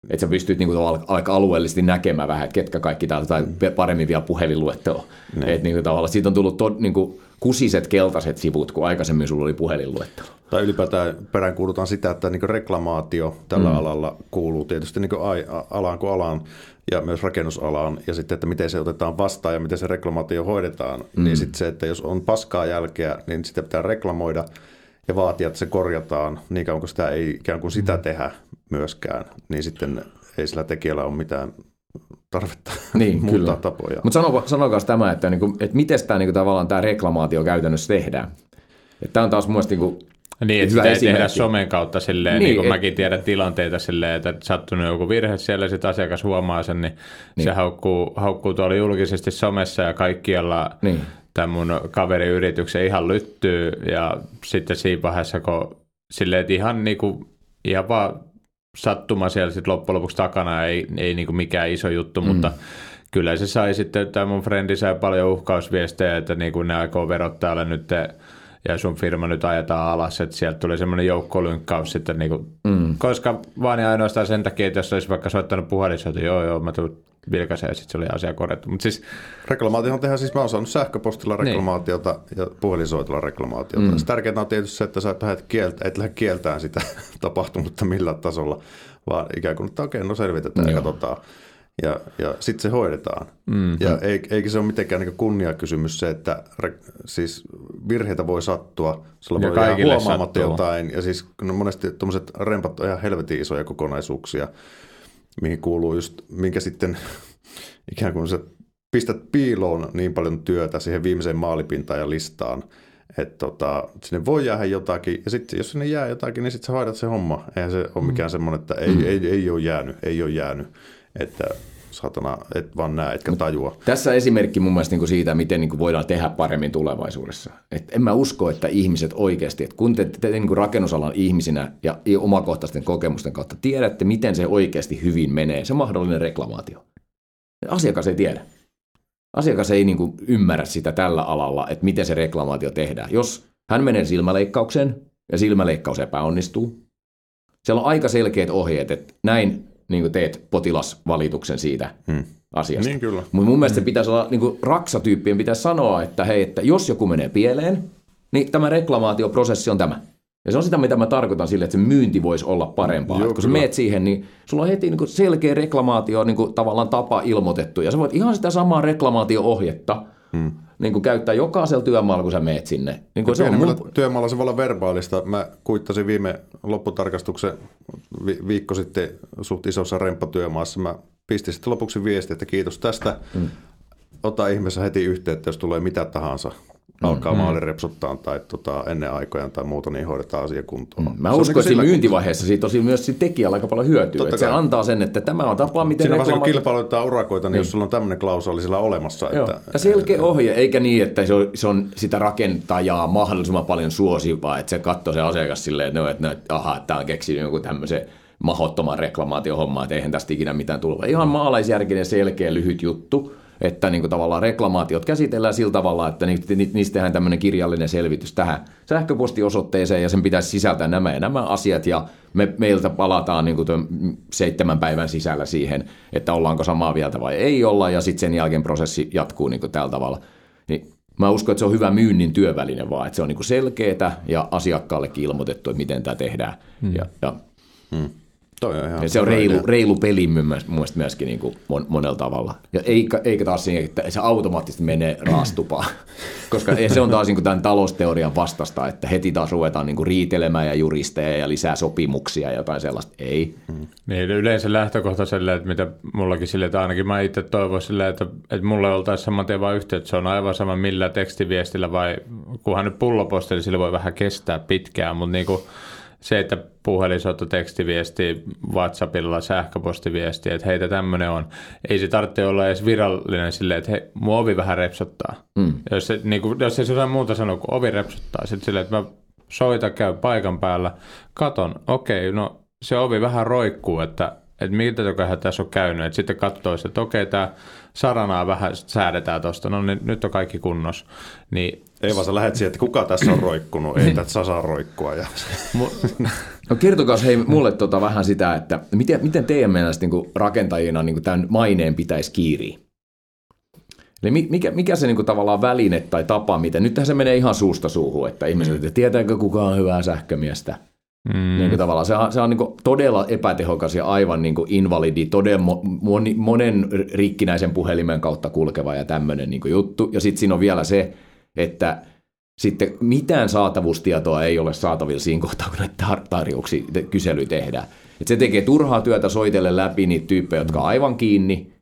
Että sä pystyt niinku aika alueellisesti näkemään vähän, että ketkä kaikki täältä, tai paremmin vielä puhelinluetteloa. Että niinku tavallaan siitä on tullut to, niinku kusiset keltaiset sivut, kun aikaisemmin sulla oli puhelinluettelo. Tai ylipäätään peräänkuulutaan sitä, että niinku reklamaatio tällä mm. alalla kuuluu tietysti niinku alaan kuin alaan ja myös rakennusalaan. Ja sitten, että miten se otetaan vastaan ja miten se reklamaatio hoidetaan. Mm. Niin sitten se, että jos on paskaa jälkeä, niin sitä pitää reklamoida ja vaatia, että se korjataan niin kauan, kun sitä ei ikään kuin sitä tehdä myöskään, niin sitten ei sillä tekijällä ole mitään tarvetta niin, muuttaa kyllä. tapoja. Mutta sanokaas tämä, että, niinku, että miten tämä niinku, tavallaan tämä reklamaatio käytännössä tehdään. Tämä on taas mun mielestä niinku, niin, että sitä ei tehdä somen kautta silleen, niin, niin kuin et... mäkin tiedän tilanteita silleen, että sattunut joku virhe siellä, sitten asiakas huomaa sen, niin, niin. se haukkuu, haukkuu tuolla julkisesti somessa ja kaikkialla niin. tämän mun kaverin yrityksen ihan lyttyy ja sitten siinä vaiheessa, kun silleen, että ihan, niinku, ihan vaan sattuma siellä sitten loppujen lopuksi takana, ei, ei niinku mikään iso juttu, mm. mutta kyllä se sai sitten, tämä mun frendi sai paljon uhkausviestejä, että niinku ne aikoo verottaa nyt ja sun firma nyt ajetaan alas, että sieltä tuli semmoinen joukkolynkkaus sitten, niinku, mm. koska vaan ja ainoastaan sen takia, että jos olisi vaikka soittanut puhelissa, että joo joo, mä tuun vilkaisen ja sitten se oli asia korjattu. Mut siis, reklamaatiohan tehdään, siis mä oon saanut sähköpostilla reklamaatiota niin. ja puhelinsoitolla reklamaatiota. Mm. Tärkeintä on tietysti se, että sä et lähde kieltä, et lähde kieltään sitä tapahtunutta millään tasolla, vaan ikään kuin, että okei, okay, no selvitetään joo. ja katsotaan. Ja, ja sitten se hoidetaan. Mm-hmm. Ja eikä se ole mitenkään niin kunniakysymys se, että re, siis virheitä voi sattua, sillä ja voi jää huomaamatta sattuu. Jotain. Ja siis no monesti tuommoiset rempat on ihan helvetin isoja kokonaisuuksia, mihin kuuluu just, minkä sitten ikään kuin sä pistät piiloon niin paljon työtä siihen viimeiseen maalipintaan ja listaan, että tota, sinne voi jäädä jotakin, ja sitten jos sinne jää jotakin, niin sitten sä hoidat se homma. Eihän se ole mikään semmoinen, että ei, mm-hmm. ei, ei ole jäänyt, ei ole jäänyt. Että satana, et vaan näe, etkä tajua. Tässä esimerkki mun mielestä niinku siitä, miten niinku voidaan tehdä paremmin tulevaisuudessa. Et en mä usko, että ihmiset oikeasti, että kun te, te niinku rakennusalan ihmisinä ja omakohtaisten kokemusten kautta tiedätte, miten se oikeasti hyvin menee, se mahdollinen reklamaatio. Asiakas ei tiedä. Asiakas ei niinku ymmärrä sitä tällä alalla, että miten se reklamaatio tehdään. Jos hän menee silmäleikkaukseen ja silmäleikkaus epäonnistuu, siellä on aika selkeät ohjeet, että näin, niin kuin teet potilasvalituksen siitä hmm. asiasta. Niin kyllä. Mutta mun mielestä hmm. pitäisi olla, niin kuin raksatyyppien pitäisi sanoa, että hei, että jos joku menee pieleen, niin tämä reklamaatioprosessi on tämä. Ja se on sitä, mitä mä tarkoitan sille, että se myynti voisi olla parempaa. Joo, kun sä meet siihen, niin sulla on heti niin kuin selkeä reklamaatio niin kuin tavallaan tapa ilmoitettu. Ja sä voit ihan sitä samaa reklamaatio-ohjetta hmm. niin kuin käyttää jokaisella työmaalla, kun sä meet sinne. Niin kuin se on mun... Työmaalla se voi olla verbaalista. Mä kuittasin viime lopputarkastuksen vi- viikko sitten suht isossa remppatyömaassa. Mä pistin sitten lopuksi viesti, että kiitos tästä. Mm. Ota ihmeessä heti yhteyttä, jos tulee mitä tahansa. Alkaa mm, maali mm. repsuttaa tai tota, ennen aikojaan tai muuta, niin hoidetaan asia kuntoon. Mm. Mä se uskon, että siinä myyntivaiheessa siitä on myös tekijällä aika paljon hyötyä. Että se antaa sen, että tämä on tapa, miten siinä reklamaat... Siinä kilpailutetaan urakoita, niin, niin jos sulla on tämmöinen klausaali siellä olemassa. Että... Ja selkeä ohje, eikä niin, että se on, se on sitä rakentajaa mahdollisimman paljon suosivaa, että se katsoo se asiakas silleen, että, että aha, tämä on keksinyt joku tämmöisen mahdottoman reklamaatiohomman, että eihän tästä ikinä mitään tule. Ihan maalaisjärkinen, selkeä, lyhyt juttu. Että niin kuin tavallaan reklamaatiot käsitellään sillä tavalla, että niistä tehdään tämmöinen kirjallinen selvitys tähän sähköpostiosoitteeseen ja sen pitäisi sisältää nämä ja nämä asiat ja me, meiltä palataan niin kuin seitsemän päivän sisällä siihen, että ollaanko samaa mieltä vai ei olla ja sitten sen jälkeen prosessi jatkuu niin kuin tällä tavalla. Niin mä uskon, että se on hyvä myynnin työväline vaan, että se on niin kuin selkeätä ja asiakkaallekin ilmoitettu, että miten tämä tehdään. Mm. Ja, ja. Mm. Ja se on reilu, reilu peli mun mielestä myöskin niin kuin monella tavalla. Ja eikä, eikä taas siinä, että se automaattisesti menee raastupaan, koska se on taas niin kuin tämän talousteorian vastasta, että heti taas ruvetaan niin kuin riitelemään ja juristeja ja lisää sopimuksia ja jotain sellaista. Ei. Mm. Niin, yleensä lähtökohta silleen, että mitä mullakin silleen, että ainakin mä itse toivon silleen, että, että mulle oltaisiin saman tien vaan yhteyttä. Se on aivan sama millä tekstiviestillä vai kunhan nyt pulloposteli, sillä voi vähän kestää pitkään, mutta niin kuin se, että puhelinsoitto, tekstiviesti, WhatsAppilla, sähköpostiviesti, että heitä tämmöinen on. Ei se tarvitse olla edes virallinen silleen, että hei, mun ovi vähän repsottaa. Mm. Jos, se, niin kuin, jos ei se jotain muuta sano, kun ovi repsottaa. Sitten silleen, että mä soitan, käyn paikan päällä, katon, okei, okay, no se ovi vähän roikkuu, että, että miltä tokahan tässä on käynyt. Että sitten katsoo, että okei, okay, tämä saranaa vähän säädetään tuosta, no niin, nyt on kaikki kunnossa. Niin, ei vaan sä lähet siihen, että kuka tässä on roikkunut, ei tässä saa roikkua. Ja... No kertokaa hei mulle tota vähän sitä, että miten, miten teidän mielestä niin rakentajina niin tämän maineen pitäisi kiiriä? Eli mikä, mikä se niin kuin tavallaan väline tai tapa, miten? Nythän se menee ihan suusta suuhun, että ihmiset, että tietääkö kuka on hyvää sähkömiestä? Mm. Niin tavallaan se on, se on niin todella epätehokas ja aivan niin invalidi, todella moni, monen rikkinäisen puhelimen kautta kulkeva ja tämmöinen niin juttu. Ja sitten siinä on vielä se, että sitten mitään saatavuustietoa ei ole saatavilla siinä kohtaa, kun näitä tar- tarjouksia kysely tehdään. Et se tekee turhaa työtä soitelle läpi niitä tyyppejä, jotka on aivan kiinni,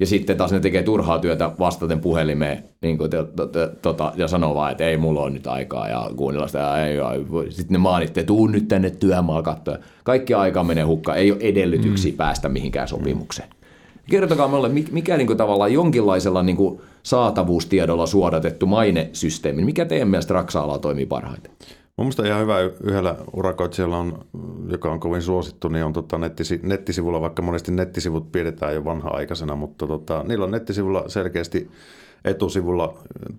ja sitten taas ne tekee turhaa työtä vastaten puhelimeen niin kuin te, to, to, tota, ja sanoo vaan, että ei mulla ole nyt aikaa ja kuunnella sitä. Ei, ei. Sitten ne maanitte, tuu nyt tänne työmaa katsoa. Kaikki aika menee hukkaan, ei ole edellytyksiä mm. päästä mihinkään sopimukseen. Kertokaa minulle, mikä niin kuin, tavallaan jonkinlaisella niin kuin, saatavuustiedolla suodatettu mainesysteemi, mikä teidän mielestä Raksa-alaa toimii parhaiten? Mun mielestä ihan hyvä yhdellä urakoitsijalla, on, joka on kovin suosittu, niin on tota nettisi, nettisivulla, vaikka monesti nettisivut pidetään jo vanha-aikaisena, mutta tota, niillä on nettisivulla selkeästi etusivulla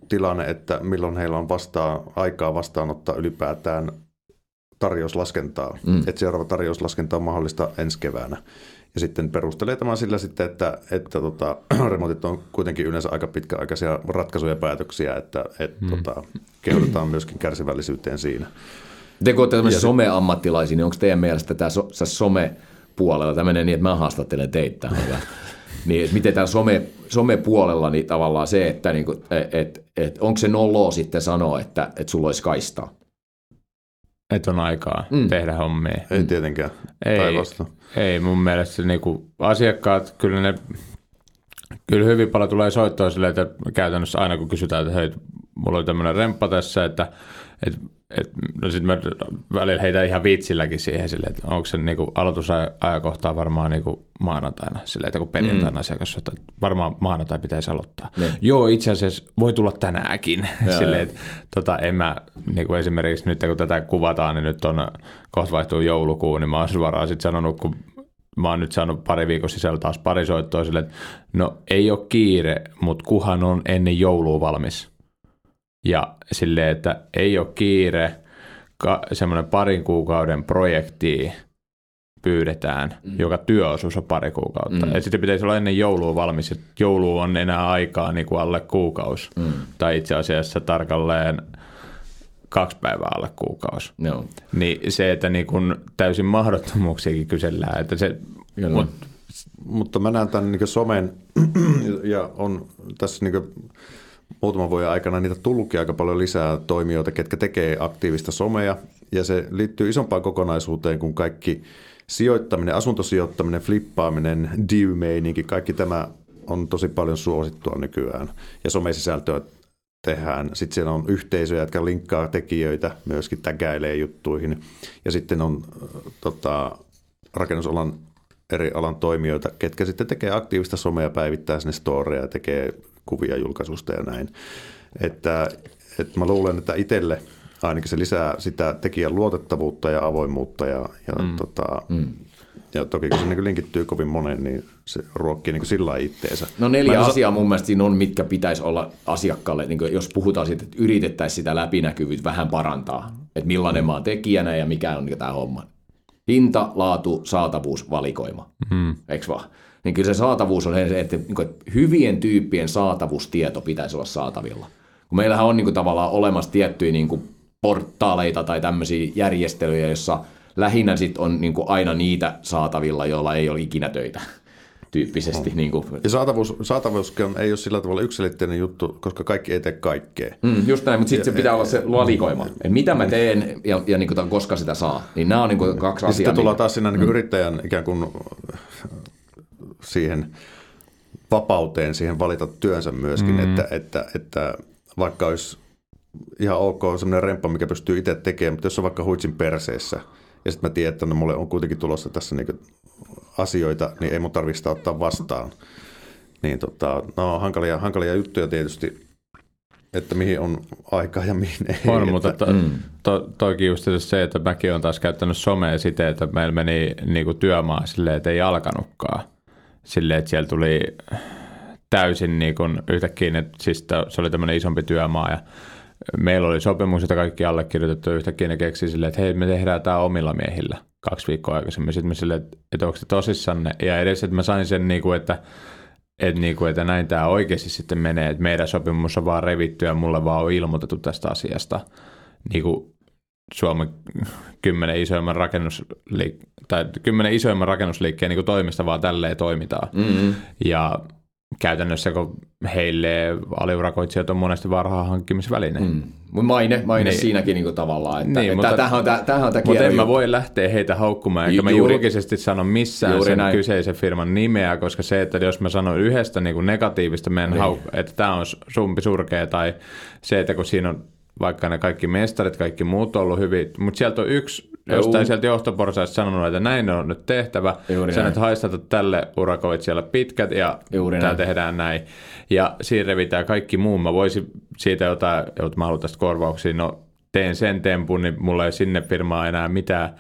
tilanne, että milloin heillä on vastaa, aikaa vastaanottaa ylipäätään tarjouslaskentaa, mm. että seuraava tarjouslaskentaa on mahdollista ensi keväänä. Ja sitten perustelee tämä sillä sitten, että, että tota, remontit on kuitenkin yleensä aika pitkäaikaisia ratkaisuja ja päätöksiä, että et, mm. tota, kehotetaan myöskin kärsivällisyyteen siinä. Te kun olette tämmöisiä someammattilaisia, niin onko teidän mielestä tämä so, somepuolella, tämä menee niin, että mä haastattelen teitä, niin, että miten tämä some, somepuolella niin tavallaan se, että niin et, et, et, onko se noloa sitten sanoa, että et sulla olisi kaistaa? Että on aikaa mm. tehdä hommia. Ei tietenkään. Ei, ei mun mielestä niinku asiakkaat, kyllä ne kyllä hyvin paljon tulee soittaa silleen, että käytännössä aina kun kysytään, että hei, mulla oli tämmöinen remppa tässä, että et, et, no sit mä välillä heitän ihan viitsilläkin siihen silleen, että onko se niinku aloitusajankohtaa varmaan niinku maanantaina, silleen, että kun perjantaina mm. asiakas soittaa, että varmaan maanantai pitäisi aloittaa. Ne. Joo, itse asiassa voi tulla tänäänkin. Silleen, että, tota, en mä, niinku esimerkiksi nyt kun tätä kuvataan, niin nyt on kohta vaihtuu joulukuun, niin mä oon suoraan sit sanonut, kun mä oon nyt saanut pari viikon sisällä taas pari soittoa silleen, että no ei ole kiire, mutta kuhan on ennen joulua valmis. Ja silleen, että ei ole kiire, ka- semmoinen parin kuukauden projekti pyydetään, mm. joka työosuus on pari kuukautta. Mm. Ja sitten pitäisi olla ennen joulua valmis, että joulu on enää aikaa niin kuin alle kuukausi. Mm. Tai itse asiassa tarkalleen kaksi päivää alle kuukausi. No. Niin se, että niin kuin täysin mahdottomuuksiakin kysellään. Että se, mut, mutta mä näen tämän niin kuin somen ja on tässä niin kuin muutaman vuoden aikana niitä tullutkin aika paljon lisää toimijoita, ketkä tekee aktiivista somea, ja se liittyy isompaan kokonaisuuteen kuin kaikki sijoittaminen, asuntosijoittaminen, flippaaminen, D I Y-meininki, kaikki tämä on tosi paljon suosittua nykyään, ja somesisältöä tehdään. Sitten siellä on yhteisöjä, jotka linkkaa tekijöitä, myöskin tägäilee juttuihin, ja sitten on tota, rakennusalan eri alan toimijoita, ketkä sitten tekee aktiivista somea, päivittää sinne storeja ja tekee kuvia julkaisusta ja näin. Että, että mä luulen, että itselle ainakin se lisää sitä tekijän luotettavuutta ja avoimuutta. Ja, ja, mm. Tota, mm. ja toki kun se niin linkittyy kovin monen, niin se ruokkii niin sillä lailla itteensä. No neljä mä asiaa osa- mun mielestä siinä on, mitkä pitäisi olla asiakkaalle. Niin jos puhutaan siitä, että yritettäisiin sitä läpinäkyvyyttä vähän parantaa. Että millainen mä oon tekijänä ja mikä on tämä homma. Hinta, laatu, saatavuus, valikoima. Mm. Eikö vaan? Niin kyllä se saatavuus on se, että hyvien tyyppien saatavuustieto pitäisi olla saatavilla. Kun meillähän on niin kuin tavallaan olemassa tiettyjä niin kuin portaaleita tai tämmöisiä järjestelyjä, jossa lähinnä sit on niin kuin aina niitä saatavilla, joilla ei ole ikinä töitä tyyppisesti. No. Niin kuin. Ja saatavuus, saatavuus ei ole sillä tavalla yksilitteinen juttu, koska kaikki ei tee kaikkea. Mm, just näin, mutta sitten se pitää olla se valikoima. Et mitä mä teen ja, ja niin kuin, koska sitä saa. Niin nämä on niin kuin kaksi ja asiaa. Sitten tullaan taas siinä niin kuin mm. yrittäjän ikään kuin siihen vapauteen, siihen valita työnsä myöskin, mm. että, että, että vaikka olisi ihan ok sellainen remppa, mikä pystyy itse tekemään, mutta jos on vaikka huitsin perseessä, ja sitten mä tiedän, että no, mulle on kuitenkin tulossa tässä niinku asioita, niin ei mun tarvitse ottaa vastaan. Niin tota, no hankalia, hankalia juttuja tietysti, että mihin on aikaa ja mihin ei. On, että, mutta to, to, toki just se, että mäkin olen taas käyttänyt somea siten, että meillä meni niinku työmaa silleen, että ei alkanutkaan. Silleen, että siellä tuli täysin niin kuin yhtäkkiä, ne, siis se oli tämmöinen isompi työmaa ja meillä oli sopimus, että kaikki allekirjoitettu yhtäkkiä ne keksii silleen, että hei me tehdään tämä omilla miehillä kaksi viikkoa aikaisemmin. Sitten me silleen, että, että onko se tosissanne ja edes, että mä sain sen niin kuin, että, että, niin kuin, että näin tämä oikeasti sitten menee, että meidän sopimus on vaan revitty ja mulle vaan on ilmoitettu tästä asiasta niin kuin Suomen kymmenen isoimman, rakennusliik- tai kymmenen isoimman rakennusliikkeen niin kuin toimista vaan tälleen toimitaan. Mm-hmm. Ja käytännössä kun heille aliurakoitsijat on monesti varhaan hankkimisväline. Mm. Maine, maine niin, siinäkin niin kuin tavallaan. Että, niin, että mutta tämähän on, tämähän on mutta en mä voi lähteä heitä haukkumaan, enkä mä julkisesti sano missään sen näin. Kyseisen firman nimeä, koska se, että jos mä sanon yhdestä niin kuin negatiivista, niin. hauk- että tämä on sumpi surkea tai se, että kun siinä on vaikka ne kaikki mestarit, kaikki muut on ollut hyviä, mutta sieltä on yksi jostain sieltä johtoporsaista sanonut, että näin on nyt tehtävä. Juuri sä näin. Nyt haistatat tälle urakoit siellä pitkät ja tämä tehdään näin. Ja siinä revitään kaikki muun. Mä voisin siitä jotain, että mä haluan tästä korvauksia, no teen sen tempun, niin mulla ei sinne firmaa enää mitään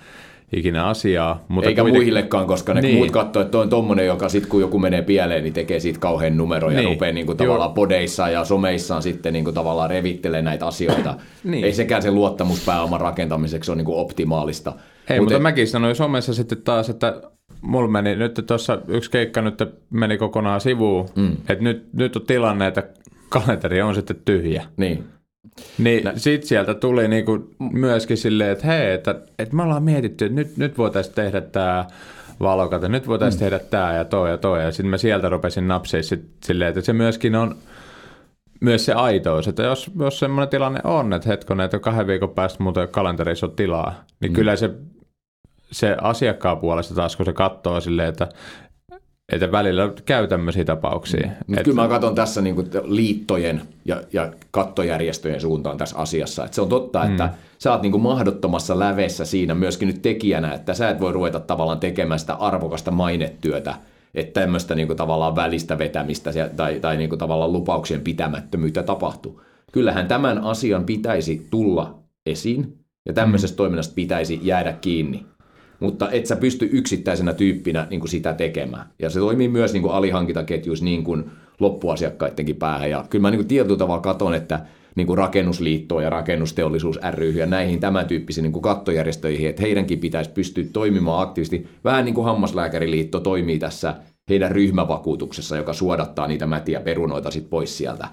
ikinä asiaa. Mutta eikä kuitenkin muillekaan, koska ne niin. muut katsoo, että toi on tommonen, joka sitten kun joku menee pieleen, niin tekee siitä kauhean numeroja niin. ja rupeaa niin kuin tavallaan podeissaan ja someissaan sitten niin kuin tavallaan revittelee näitä asioita. Niin. Ei sekään se luottamuspääoman rakentamiseksi ole niin kuin optimaalista. Hei, Mut mutta et... mäkin sanoin somessa sitten taas, että mulla meni nyt tuossa yksi keikka nyt meni kokonaan sivuun, mm. että nyt, nyt on tilanne, että kalenteri on sitten tyhjä. Niin. Niin Nä. sit sieltä tuli niinku myöskin silleen, että hei, että, että me ollaan mietitty, että nyt, nyt voitaisiin tehdä tämä valokata, nyt voitaisiin mm. tehdä tämä ja toi ja toi. Ja sitten mä sieltä rupesin napsia silleen, että se myöskin on myös se aitous, että jos, jos semmoinen tilanne on, että hetkone, että kahden viikon päästä muuten kalenterissa on tilaa, niin mm. kyllä se, se asiakkaan puolesta taas, kun se katsoo silleen, että että välillä käy tämmöisiä tapauksia. Nyt et... Kyllä mä katson tässä niinku liittojen ja, ja kattojärjestöjen suuntaan tässä asiassa. Et se on totta, että mm. sä oot niinku mahdottomassa lävessä siinä myöskin nyt tekijänä, että sä et voi ruveta tavallaan tekemään sitä arvokasta mainetyötä, että tämmöistä niinku tavallaan välistä vetämistä tai, tai niinku tavallaan lupauksien pitämättömyyttä tapahtuu. Kyllähän tämän asian pitäisi tulla esiin ja tämmöisestä mm. toiminnasta pitäisi jäädä kiinni. Mutta et sä pysty yksittäisenä tyyppinä niin kuin sitä tekemään. Ja se toimii myös niin kuin alihankintaketjuissa niin kuin loppuasiakkaidenkin päähän. Ja kyllä mä niin kuin tietyllä tavalla katson, että niin kuin rakennusliittoon ja rakennusteollisuus ry ja näihin tämän tyyppisiin niin kuin kattojärjestöihin, että heidänkin pitäisi pystyä toimimaan aktiivisesti. Vähän niin kuin Hammaslääkäriliitto toimii tässä heidän ryhmävakuutuksessa, joka suodattaa niitä mätiä perunoita sit pois sieltä.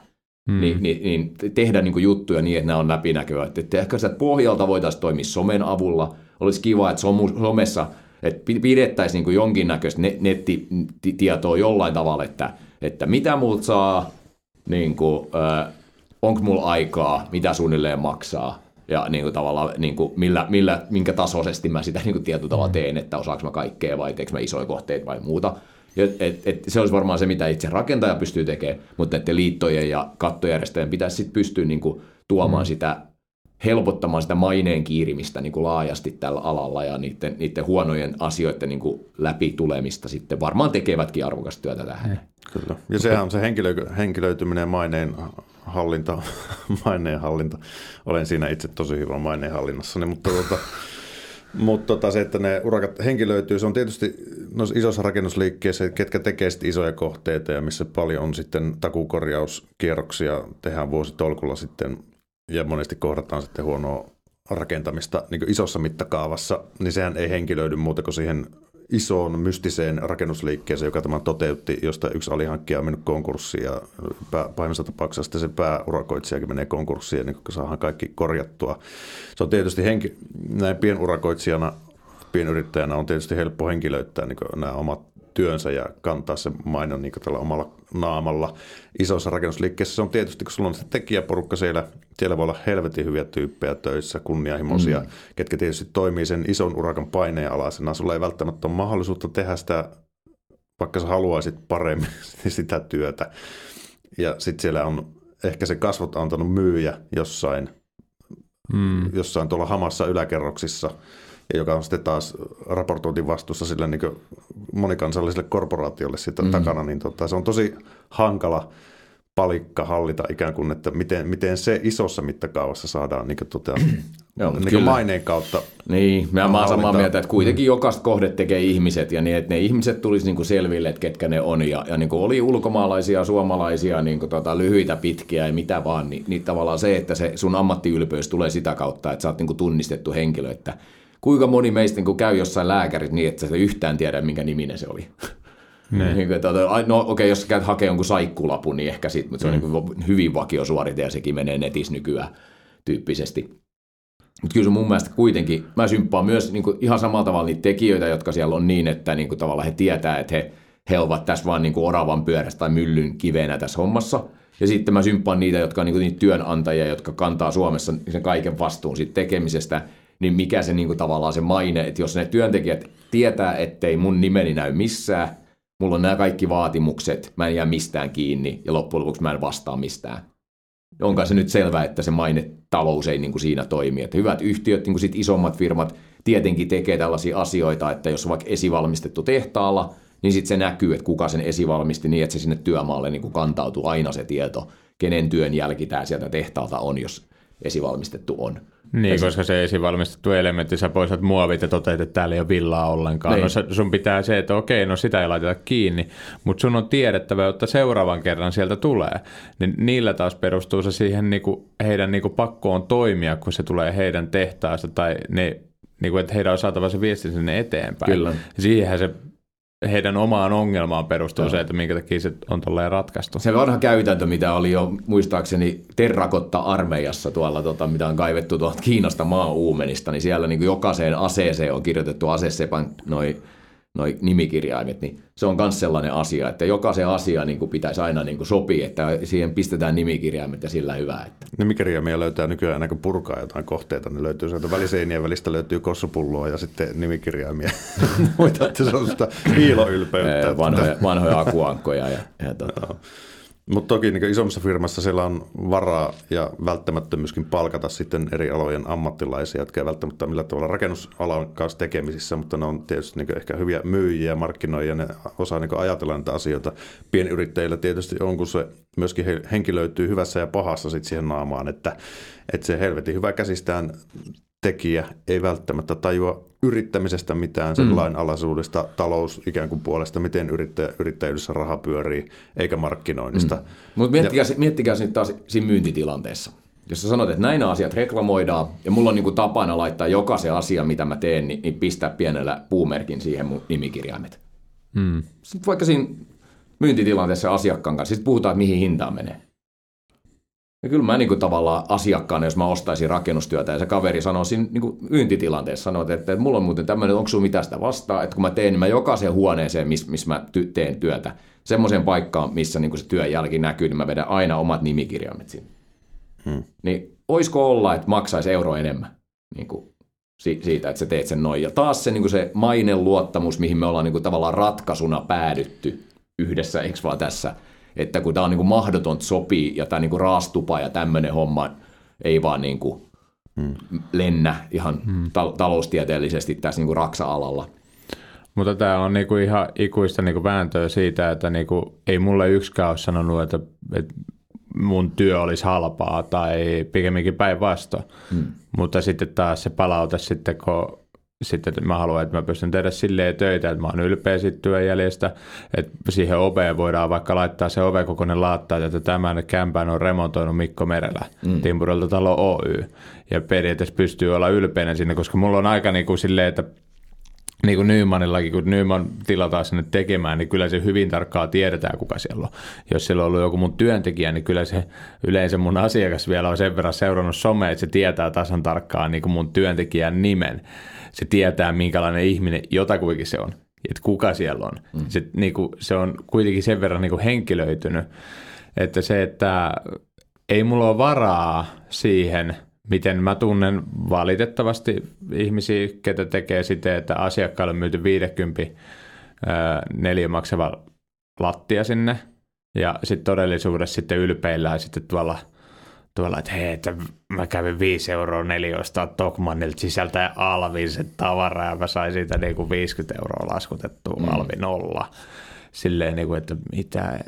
Hmm. Niin, niin, niin tehdä niin kuin juttuja niin, että nämä on läpinäkyvät. Että ehkä sitä pohjalta voitaisiin toimia somen avulla. Olisi kiva, että somessa että pidettäisiin niin jonkinnäköistä nettitietoa jollain tavalla, että, että mitä multa saa, niin kuin, äh, onko mulla aikaa, mitä suunnilleen maksaa ja niin kuin, tavallaan, niin kuin, millä, millä, minkä tasoisesti mä sitä niin tietyllä tavalla teen, että osaanko mä kaikkea vai teekö mä isoja kohteita vai muuta. Et, et, et se olisi varmaan se, mitä itse rakentaja pystyy tekemään, mutta näiden liittojen ja kattojärjestöjen pitäisi sit pystyä niin kuin, tuomaan mm. sitä helpottamaan sitä maineen kiirimistä niin kuin laajasti tällä alalla ja niiden, niiden huonojen asioiden niin kuin läpi tulemista sitten varmaan tekevätkin arvokasta työtä tähän. Kyllä. Ja sehän on se henkilö, henkilöityminen ja maineen hallinta, maineen hallinta. Olen siinä itse tosi hyvä maineen hallinnassani, mutta, tuota, mutta tuota, se, että ne urakat henkilöityy, se on tietysti isossa rakennusliikkeessä, ketkä tekee sitten isoja kohteita ja missä paljon on sitten takukorjauskierroksia, tehdään vuositolkulla sitten ja monesti kohdataan sitten huonoa rakentamista niin kuin isossa mittakaavassa, niin sehän ei henkilöidy muuta kuin siihen isoon mystiseen rakennusliikkeeseen, joka tämän toteutti, josta yksi alihankkija on mennyt konkurssiin ja pahimmassa tapauksessa sitten se pääurakoitsijakin menee konkurssiin, niin kun saadaan kaikki korjattua. Se on tietysti henki, näin pienurakoitsijana, pienyrittäjänä on tietysti helppo henkilöittää niin kuin nämä omat työnsä ja kantaa se mainon niin tällä omalla naamalla. Isossa rakennusliikkeessä se on tietysti, kun sulla on se tekijäporukka siellä, siellä voi olla helvetin hyviä tyyppejä töissä, kunnianhimoisia, mm. ketkä tietysti toimii sen ison urakan paineen alaisena. Sulla ei välttämättä ole mahdollisuutta tehdä sitä, vaikka sä haluaisit paremmin sitä työtä. Ja sitten siellä on ehkä se kasvot antanut myyjä jossain, mm. jossain tuolla hamassa yläkerroksissa, joka on sitten taas raportointi vastuussa sille niin kuin monikansalliselle korporaatiolle siitä mm. takana, niin tota, se on tosi hankala palikka hallita ikään kuin, että miten, miten se isossa mittakaavassa saadaan niin kuin, tota, joo, niin kuin maineen kautta. Niin, mä olen samaa mieltä, että kuitenkin mm. jokaista kohde tekee ihmiset ja niin, että ne ihmiset tulisi niin kuin selville, että ketkä ne on ja, ja niin kuin oli ulkomaalaisia, suomalaisia, niin kuin tota, lyhyitä, pitkiä ja mitä vaan, niin, niin tavallaan se, että se sun ammattiylpeys tulee sitä kautta, että sä oot niin kuin tunnistettu henkilö, että kuinka moni meistä kun käy jossain lääkärit niin, että sä yhtään tiedä, minkä niminen se oli. Niin, että, no okei, okay, jos sä käyt hakemaan jonkun saikkulapun, niin ehkä sitten, mutta se mm. on niin hyvin vakio suorite ja sekin menee netissä nykyään tyyppisesti. Mutta kyllä se mun mielestä kuitenkin, mä symppaan myös niin kuin ihan samalla tavalla niitä tekijöitä, jotka siellä on niin, että niin kuin tavallaan he tietää, että he, he ovat tässä vaan niin kuin oravan pyörässä tai myllyn kivenä tässä hommassa. Ja sitten mä symppaan niitä, jotka on niin kuin niitä työnantajia, jotka kantaa Suomessa sen kaiken vastuun siitä tekemisestä, niin mikä se niin kuin, tavallaan se maine, että jos ne työntekijät tietää, ettei mun nimeni näy missään, mulla on nämä kaikki vaatimukset, mä en jää mistään kiinni ja loppujen lopuksi mä en vastaa mistään. onkaan se nyt selvää, että se mainetalous ei niin kuin siinä toimi. Että hyvät yhtiöt, niin kuin sit isommat firmat tietenkin tekee tällaisia asioita, että jos on vaikka esivalmistettu tehtaalla, niin sitten se näkyy, että kuka sen esivalmisti niin, että se sinne työmaalle niin kuin kantautuu aina se tieto, kenen työn jälki tämä sieltä tehtaalta on, jos esivalmistettu on. Niin, koska se esivalmistettu elementti, sä poistat muovit ja toteat, että täällä ei ole villaa ollenkaan. Niin. No sun pitää se, että okei, no sitä ei laiteta kiinni, mutta sun on tiedettävä, jotta seuraavan kerran sieltä tulee. Niin niillä taas perustuu se siihen niinku, heidän niinku pakkoon toimia, kun se tulee heidän tehtaasta tai ne, niinku, että heidän on saatava se viesti sinne eteenpäin. Kyllä. Siihenhän se heidän omaan ongelmaan perustuu no. se, että minkä takia se on tolleen ratkaistu. Se vanha käytäntö, mitä oli jo muistaakseni Terrakotta-armeijassa tuolla, tota, mitä on kaivettu tuolta Kiinasta maa-uumenista, niin siellä niin kuin jokaiseen aseeseen on kirjoitettu asesepän noi, noi nimikirjaimet, niin se on myös sellainen asia, että jokaisen asia niin kuin pitäisi aina niin kuin sopia, että siihen pistetään nimikirjaimet ja sillä hyvää. Että. Nimikirjaimia löytää nykyään aina, kun purkaa jotain kohteita, niin löytyy sieltä väliseinien välistä löytyy kossupulloa ja sitten nimikirjaimia. Muita, että se on sitä hiiloylpeyttä. Vanhoja, vanhoja akuankkoja. Ja, ja tota. No. Mutta toki niin isommassa firmassa siellä on varaa ja välttämättä myöskin palkata sitten eri alojen ammattilaisia, jotka ei välttämättä millä tavalla rakennusalan kanssa tekemisissä, mutta ne on tietysti niin ehkä hyviä myyjiä, markkinoijia, ne osaa niin ajatella näitä asioita. Pienyrittäjillä tietysti on, kun se myöskin henki löytyy hyvässä ja pahassa sit siihen naamaan, että, että se helvetin hyvä käsistään tekijä ei välttämättä tajua yrittämisestä mitään, sen mm. lainalaisuudesta, talous ikään kuin puolesta, miten yrittä, yrittäjyydessä raha pyörii, eikä markkinoinnista. Mm. Mutta miettikää, ja... miettikää nyt taas siinä myyntitilanteessa. Jos sä sanot, että näinä asiat reklamoidaan, ja mulla on niinku tapana laittaa jokaisen asia, mitä mä teen, niin, niin pistää pienellä puumerkin siihen mun nimikirjaimet. Mm. Sitten vaikka siinä myyntitilanteessa asiakkaan kanssa, sitten puhutaan, että mihin hintaan menee. Ja kyllä mä niin kuin tavallaan asiakkaana, jos mä ostaisin rakennustyötä ja se kaveri sanoo siinä niin kuin myyntitilanteessa, sanoo, että, että mulla on muuten tämmöinen, onko sun mitään sitä vastaa, että kun mä teen, niin mä jokaisen huoneeseen, missä mis mä ty- teen työtä, semmoiseen paikkaan, missä niin kuin se työn jälki näkyy, niin mä vedän aina omat nimikirjaimet sinne. Hmm. Niin oisko olla, että maksaisi euro enemmän niin kuin si- siitä, että sä teet sen noin. Ja taas se, niin kuin se mainen luottamus, mihin me ollaan niin kuin tavallaan ratkaisuna päädytty yhdessä, eikö vaan tässä, että kun tämä on niin kuin mahdotonta sopii ja tämä niin kuin raastupa ja tämmöinen homma ei vaan niin kuin hmm. lennä ihan hmm. tal- taloustieteellisesti tässä niin kuin raksa-alalla. Mutta tämä on niin kuin ihan ikuista niin kuin vääntöä siitä, että niin kuin ei mulle yksikään ole sanonut, että, että mun työ olisi halpaa tai pikemminkin päinvastoin. Hmm. Mutta sitten taas se palaute sitten, kun sitten mä haluan, että mä pystyn tehdä silleen töitä, että mä oon ylpeä siitä työnjäljestä, että siihen oveen voidaan vaikka laittaa se ovekokoinen laatta, että tämän kämpään on remontoinut Mikko Merelä, mm. Timpurilta talo Oy. Ja periaatteessa pystyy olla ylpeinen sinne, koska mulla on aika niin kuin silleen, että niin kuin Nyymanillakin, kun Nyyman tilataan sinne tekemään, niin kyllä se hyvin tarkkaan tiedetään, kuka siellä on. Jos siellä on ollut joku mun työntekijä, niin kyllä se yleensä mun asiakas vielä on sen verran seurannut somea, että se tietää tasan tarkkaan niin kuin mun työntekijän nimen. Se tietää, minkälainen ihminen jotakuinkin se on, että kuka siellä on. Mm. Se, niin kuin, se on kuitenkin sen verran niin kuin henkilöitynyt, että se, että ei mulla ole varaa siihen, miten mä tunnen valitettavasti ihmisiä, ketä tekee sitä, että asiakkaalle on myyty viisikymmentä neliö maksava lattia sinne ja sitten todellisuudessa sitten ylpeillään sitten tuolla, tuolla että hei, että mä kävin viisi euroa neliöstä Tokmannilta sisältäen alvin sen tavaraa ja mä sain siitä niin kuin viisikymmentä euroa laskutettua mm. alvi nolla. Silleen niin kuin, että mitä...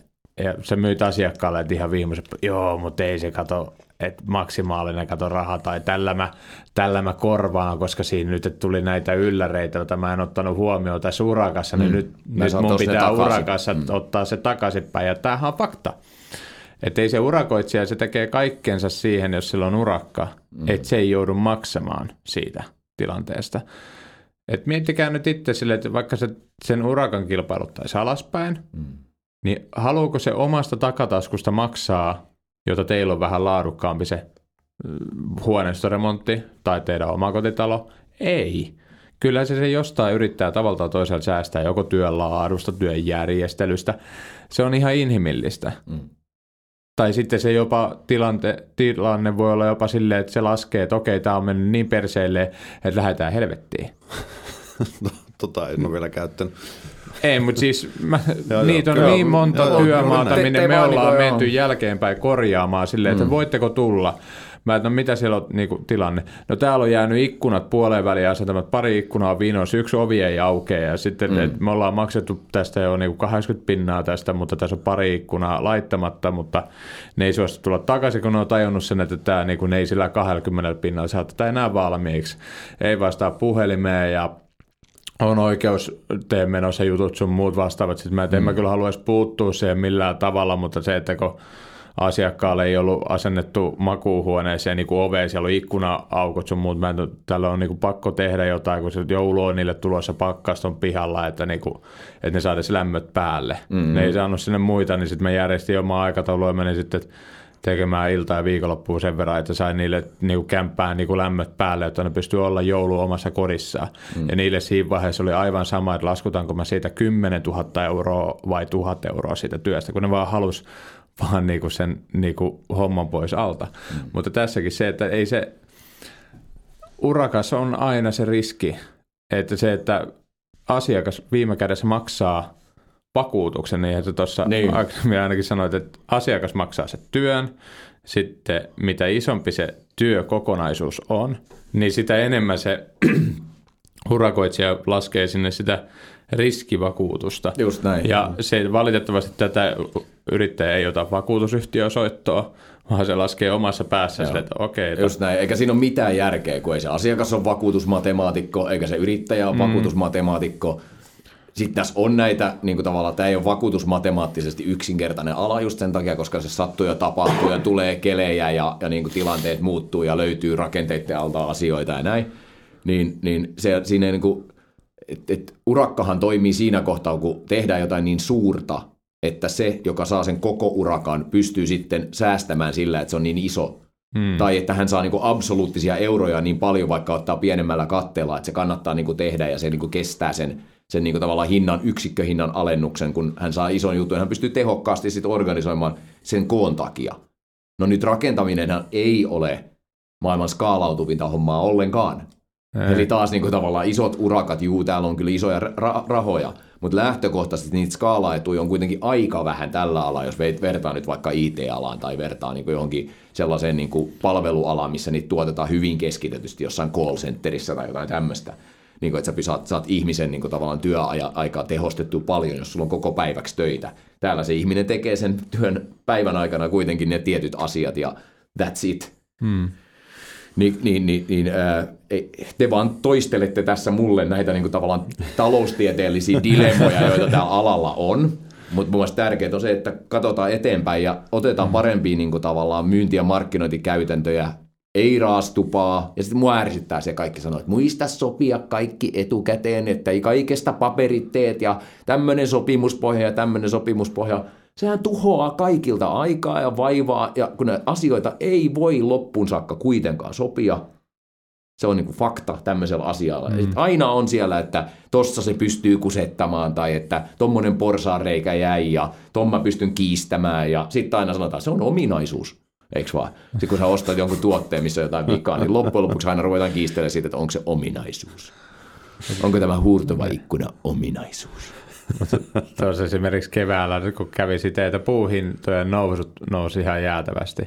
Ja sä myyt asiakkaalle, että ihan viimeisen, joo, mutta ei se kato, että maksimaalinen kato raha tai tällä mä, tällä mä korvaan, koska siinä nyt tuli näitä ylläreitä, joita mä en ottanut huomioon tässä urakassa, niin mm. nyt, nyt mun pitää urakassa mm. ottaa se takaisinpäin, ja tämähän on fakta. Että ei se urakoitsija, se tekee kaikkensa siihen, jos sillä on urakka, mm. että se ei joudu maksamaan siitä tilanteesta. Et miettikää nyt itse silleen, että vaikka se, sen urakan kilpailuttaisi alaspäin, mm. niin haluuko se omasta takataskusta maksaa, jota teillä on vähän laadukkaampi se huoneistoremontti tai teidän omakotitalo? Ei. Kyllä se, se jostain yrittää tavallaan toisaalta säästää joko työn laadusta, työn järjestelystä. Se on ihan inhimillistä. Mm. Tai sitten se jopa tilante, tilanne voi olla jopa silleen, että se laskee, että okei, tämä on mennyt niin perseilleen, että lähdetään helvettiin. tota en ole vielä käyttänyt. Ei, mutta siis mä, joo, niitä on joo, niin monta joo, työmaata, joo, minne me ollaan niin menty joo. jälkeenpäin korjaamaan silleen, että mm. voitteko tulla? Mä et, no mitä siellä on niin kuin, tilanne? No täällä on jäänyt ikkunat puoleen väliin asentamat, pari ikkunaa viinoissa, yksi ovi ei aukea ja sitten mm. et, me ollaan maksettu tästä jo niin kuin kahdeksankymmentä pinnaa tästä, mutta tässä on pari ikkunaa laittamatta, mutta ne ei suostu tulla takaisin, kun ne on tajunnut sen, että tää, niin kuin, ne ei sillä kaksikymmentä pinnalla saa tätä enää valmiiksi. Ei vastaa puhelimeen ja on oikeus tehdä menossa jutut sun muut vastaavat. Sitten mä et, en mm. mä kyllä haluaisi puuttua siihen millään tavalla, mutta se, että kun asiakkaalle ei ollut asennettu makuuhuoneeseen niin kuin oveen, siellä on ikkuna-aukot sun muut. Mä en, täällä on niin kuin pakko tehdä jotain, kun se joulu on niille tulossa pakkaston pihalla, että, niin kuin, että ne saadaan lämmöt päälle. Mm-hmm. Ne ei saanut sinne muita, niin sitten mä järjestin omaa aikataulua ja menin sitten tekemään iltaa ja viikonloppua sen verran, että sain niille niin kuin kämppään niin kuin lämmöt päälle, että ne pystyy olla joulu omassa kodissaan. Mm-hmm. Ja niille siinä vaiheessa oli aivan sama, että laskutaanko mä siitä kymmenentuhatta euroa vai tuhat euroa siitä työstä, kun ne vaan halusi vaan niinku sen niinku homman pois alta. Mm. Mutta tässäkin se, että ei se urakas on aina se riski, että se, että asiakas viime kädessä maksaa vakuutuksen, niin että tuossa niin. ainakin sanoit, että asiakas maksaa sen työn, sitten mitä isompi se työkokonaisuus on, niin sitä enemmän se urakoitsija laskee sinne sitä riskivakuutusta. Just näin. Ja se, valitettavasti tätä yrittäjä ei ota vakuutusyhtiösoittoa, vaan se laskee omassa päässä sille, että okei. Okay, just näin. Eikä siinä ole mitään järkeä, kun ei se asiakas ole vakuutusmatemaatikko, eikä se yrittäjä ole mm. vakuutusmatemaatikko. Sitten tässä on näitä, niin kuin tavallaan tämä ei ole vakuutusmatemaattisesti yksinkertainen ala just sen takia, koska se sattuu ja tapahtuu ja tulee kelejä ja, ja niin kuin tilanteet muuttuu ja löytyy rakenteiden alta asioita ja näin. Niin, niin se, siinä ei niin kuin Et, et, urakkahan toimii siinä kohtaa, kun tehdään jotain niin suurta, että se, joka saa sen koko urakan, pystyy sitten säästämään sillä, että se on niin iso. Hmm. Tai että hän saa niin kuin absoluuttisia euroja niin paljon, vaikka ottaa pienemmällä katteella, että se kannattaa niin kuin tehdä ja se niin kuin kestää sen, sen niin kuin tavallaan hinnan, yksikköhinnan alennuksen, kun hän saa ison jutun. Hän pystyy tehokkaasti sitten organisoimaan sen koon takia. No nyt rakentaminenhan ei ole maailman skaalautuvinta hommaa ollenkaan. Ei. Eli taas niin kuin tavallaan isot urakat, juu, täällä on kyllä isoja ra- rahoja, mutta lähtökohtaisesti niitä skaalaetuja on kuitenkin aika vähän tällä alalla, jos vertaa nyt vaikka I T-alaan tai vertaa niin kuin johonkin sellaiseen niin kuin palvelualaan, missä niitä tuotetaan hyvin keskitetysti jossain call centerissä tai jotain tämmöistä, niin kuin, että sä saat, saat ihmisen niin kuin tavallaan työaikaa tehostettua paljon, jos sulla on koko päiväksi töitä. Täällä se ihminen tekee sen työn päivän aikana kuitenkin ne tietyt asiat ja that's it. Hmm. Niin, niin, niin, niin äh, te vaan toistelette tässä mulle näitä niin kuin tavallaan taloustieteellisiä dilemmoja, joita täällä alalla on. Mutta mun mielestä tärkeää on se, että katsotaan eteenpäin ja otetaan parempia niin kuin tavallaan myynti- ja markkinointikäytäntöjä, ei raastupaa. Ja sitten mua ärsyttää se kaikki sanoo, että muista sopia kaikki etukäteen, että ei kaikesta paperit teet ja tämmöinen sopimuspohja ja tämmöinen sopimuspohja. Sehän tuhoaa kaikilta aikaa ja vaivaa, ja kun näitä asioita ei voi loppuun saakka kuitenkaan sopia, se on niin kuin fakta tämmöisellä asialla. Mm. Aina on siellä, että tossa se pystyy kusettamaan, tai että tommonen porsaanreikä jäi, ja ton mä pystyn kiistämään, ja sitten aina sanotaan, se on ominaisuus, eikö vaan? Sitten kun sä ostat jonkun tuotteen, missä on jotain vikaa, niin loppujen lopuksi aina ruvetaan kiistelemään siitä, että onko se ominaisuus. Onko tämä huurtova ikkuna ominaisuus? Tuossa esimerkiksi keväällä, kun kävi sitä, että puuhintojen nousut nousi ihan jäätävästi.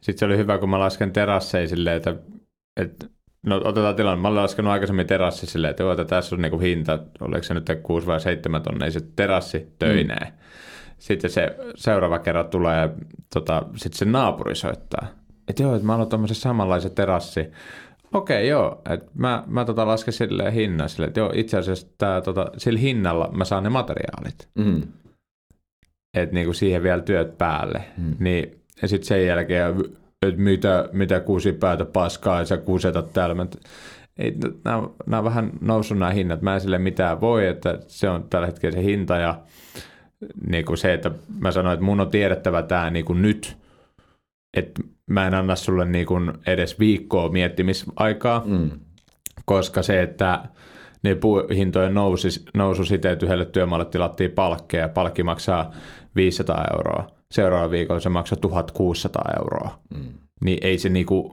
Sitten se oli hyvä, kun mä lasken terasseja silleen, että, että no otetaan tilanne. Mä olen laskenut aikaisemmin terassi silleen, että, joo, että tässä on niin kuin hinta, oliko se nyt kuusi vai seitsemän tonnia, se terassi töinee. Mm. Sitten se seuraava kerran tulee ja tota, sitten se naapuri soittaa. Että joo, että mä aloin tuommoisen samanlaisen terassi. Okei, joo. Et mä mä tota lasken silleen hinnan silleen, että joo, itse asiassa tää, tota, sillä hinnalla mä saan ne materiaalit. Mm. Että niinku siihen vielä työt päälle. Mm. Niin, ja sitten sen jälkeen, että mitä, mitä kuusi päätä paskaa ja sä kusetat täällä. Mä, ei, nää, nää on vähän noussut nämä hinnat. Mä en sille mitään voi, että se on tällä hetkellä se hinta. Ja niinku se, että mä sanoin, että mun on tiedettävä tää niinku nyt. Että mä en anna sulle niin kuin edes viikkoa miettimisaikaa, mm. koska se, että ne puuhintojen nousu siten, että yhdelle työmaalle tilattiin palkkeja, palkki maksaa viisisataa euroa. Seuraavalla viikolla se maksaa tuhatkuusisataa euroa. Mm. Niin ei se niin kuin,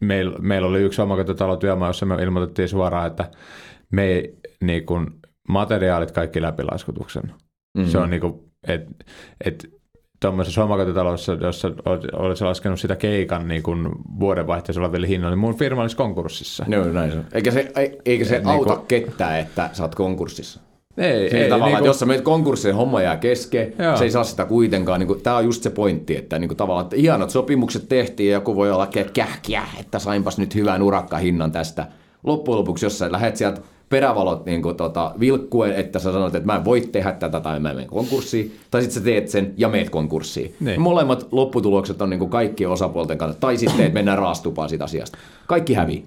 meillä, meillä oli yksi omakotitalo työmaa, jossa me ilmoitettiin suoraan, että me ei niin kuin, materiaalit kaikki läpilaskutuksen. Mm-hmm. Se on niin kuin, että et, tuommoisessa omakotitalossa, jossa olisi laskenut sitä keikan niin kuin vuodenvaihteessa oleville hinnoille, niin mun firma olisi konkurssissa. No, näin se. Eikä se, eikä se niin auta kuin... ketään, että sä oot konkurssissa. Ei, ei, tavalla, niin kuin... Jos sä menet konkurssiin, homma jää kesken, joo. Se ei saa sitä kuitenkaan. Niin kuin, tää on just se pointti, että, niin kuin, tavallaan, että ihanat sopimukset tehtiin ja joku voi olla kähkiä, että sainpas nyt hyvän urakkahinnan tästä. Loppujen lopuksi, jos sä lähet sieltä perävalot niin kuin, tota, vilkkuen, että sä sanot, että mä en voi tehdä tätä tai mä en mene konkurssiin, tai sitten sä teet sen ja meet konkurssiin. Niin. Molemmat lopputulokset on niin kuin kaikkien osapuolten kanssa, tai sitten että mennään raastupaan siitä asiasta. Kaikki hävii.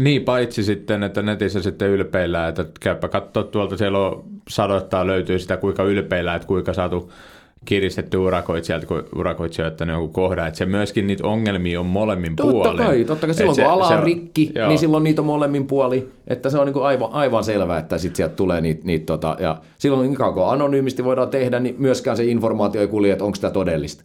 Niin, paitsi sitten, että netissä sitten ylpeillään, että käypä katsoa tuolta, siellä on sadoittaa löytyy sitä, kuinka ylpeillään, että kuinka saatu kiristetty urakoitsijalta, kun urakoitsijoita on jonkun kohdan. Että se myöskin niitä ongelmia on molemmin totta puolin. Totta kai, totta kai. Silloin se, kun ala on rikki, joo. Niin silloin niitä on molemmin puoli. Että se on niinku aivan, aivan selvää, että sitten sieltä tulee niitä. Niit, tota, ja silloin kun anonyymisti voidaan tehdä, niin myöskään se informaatio ei kulje, että onko tämä todellista.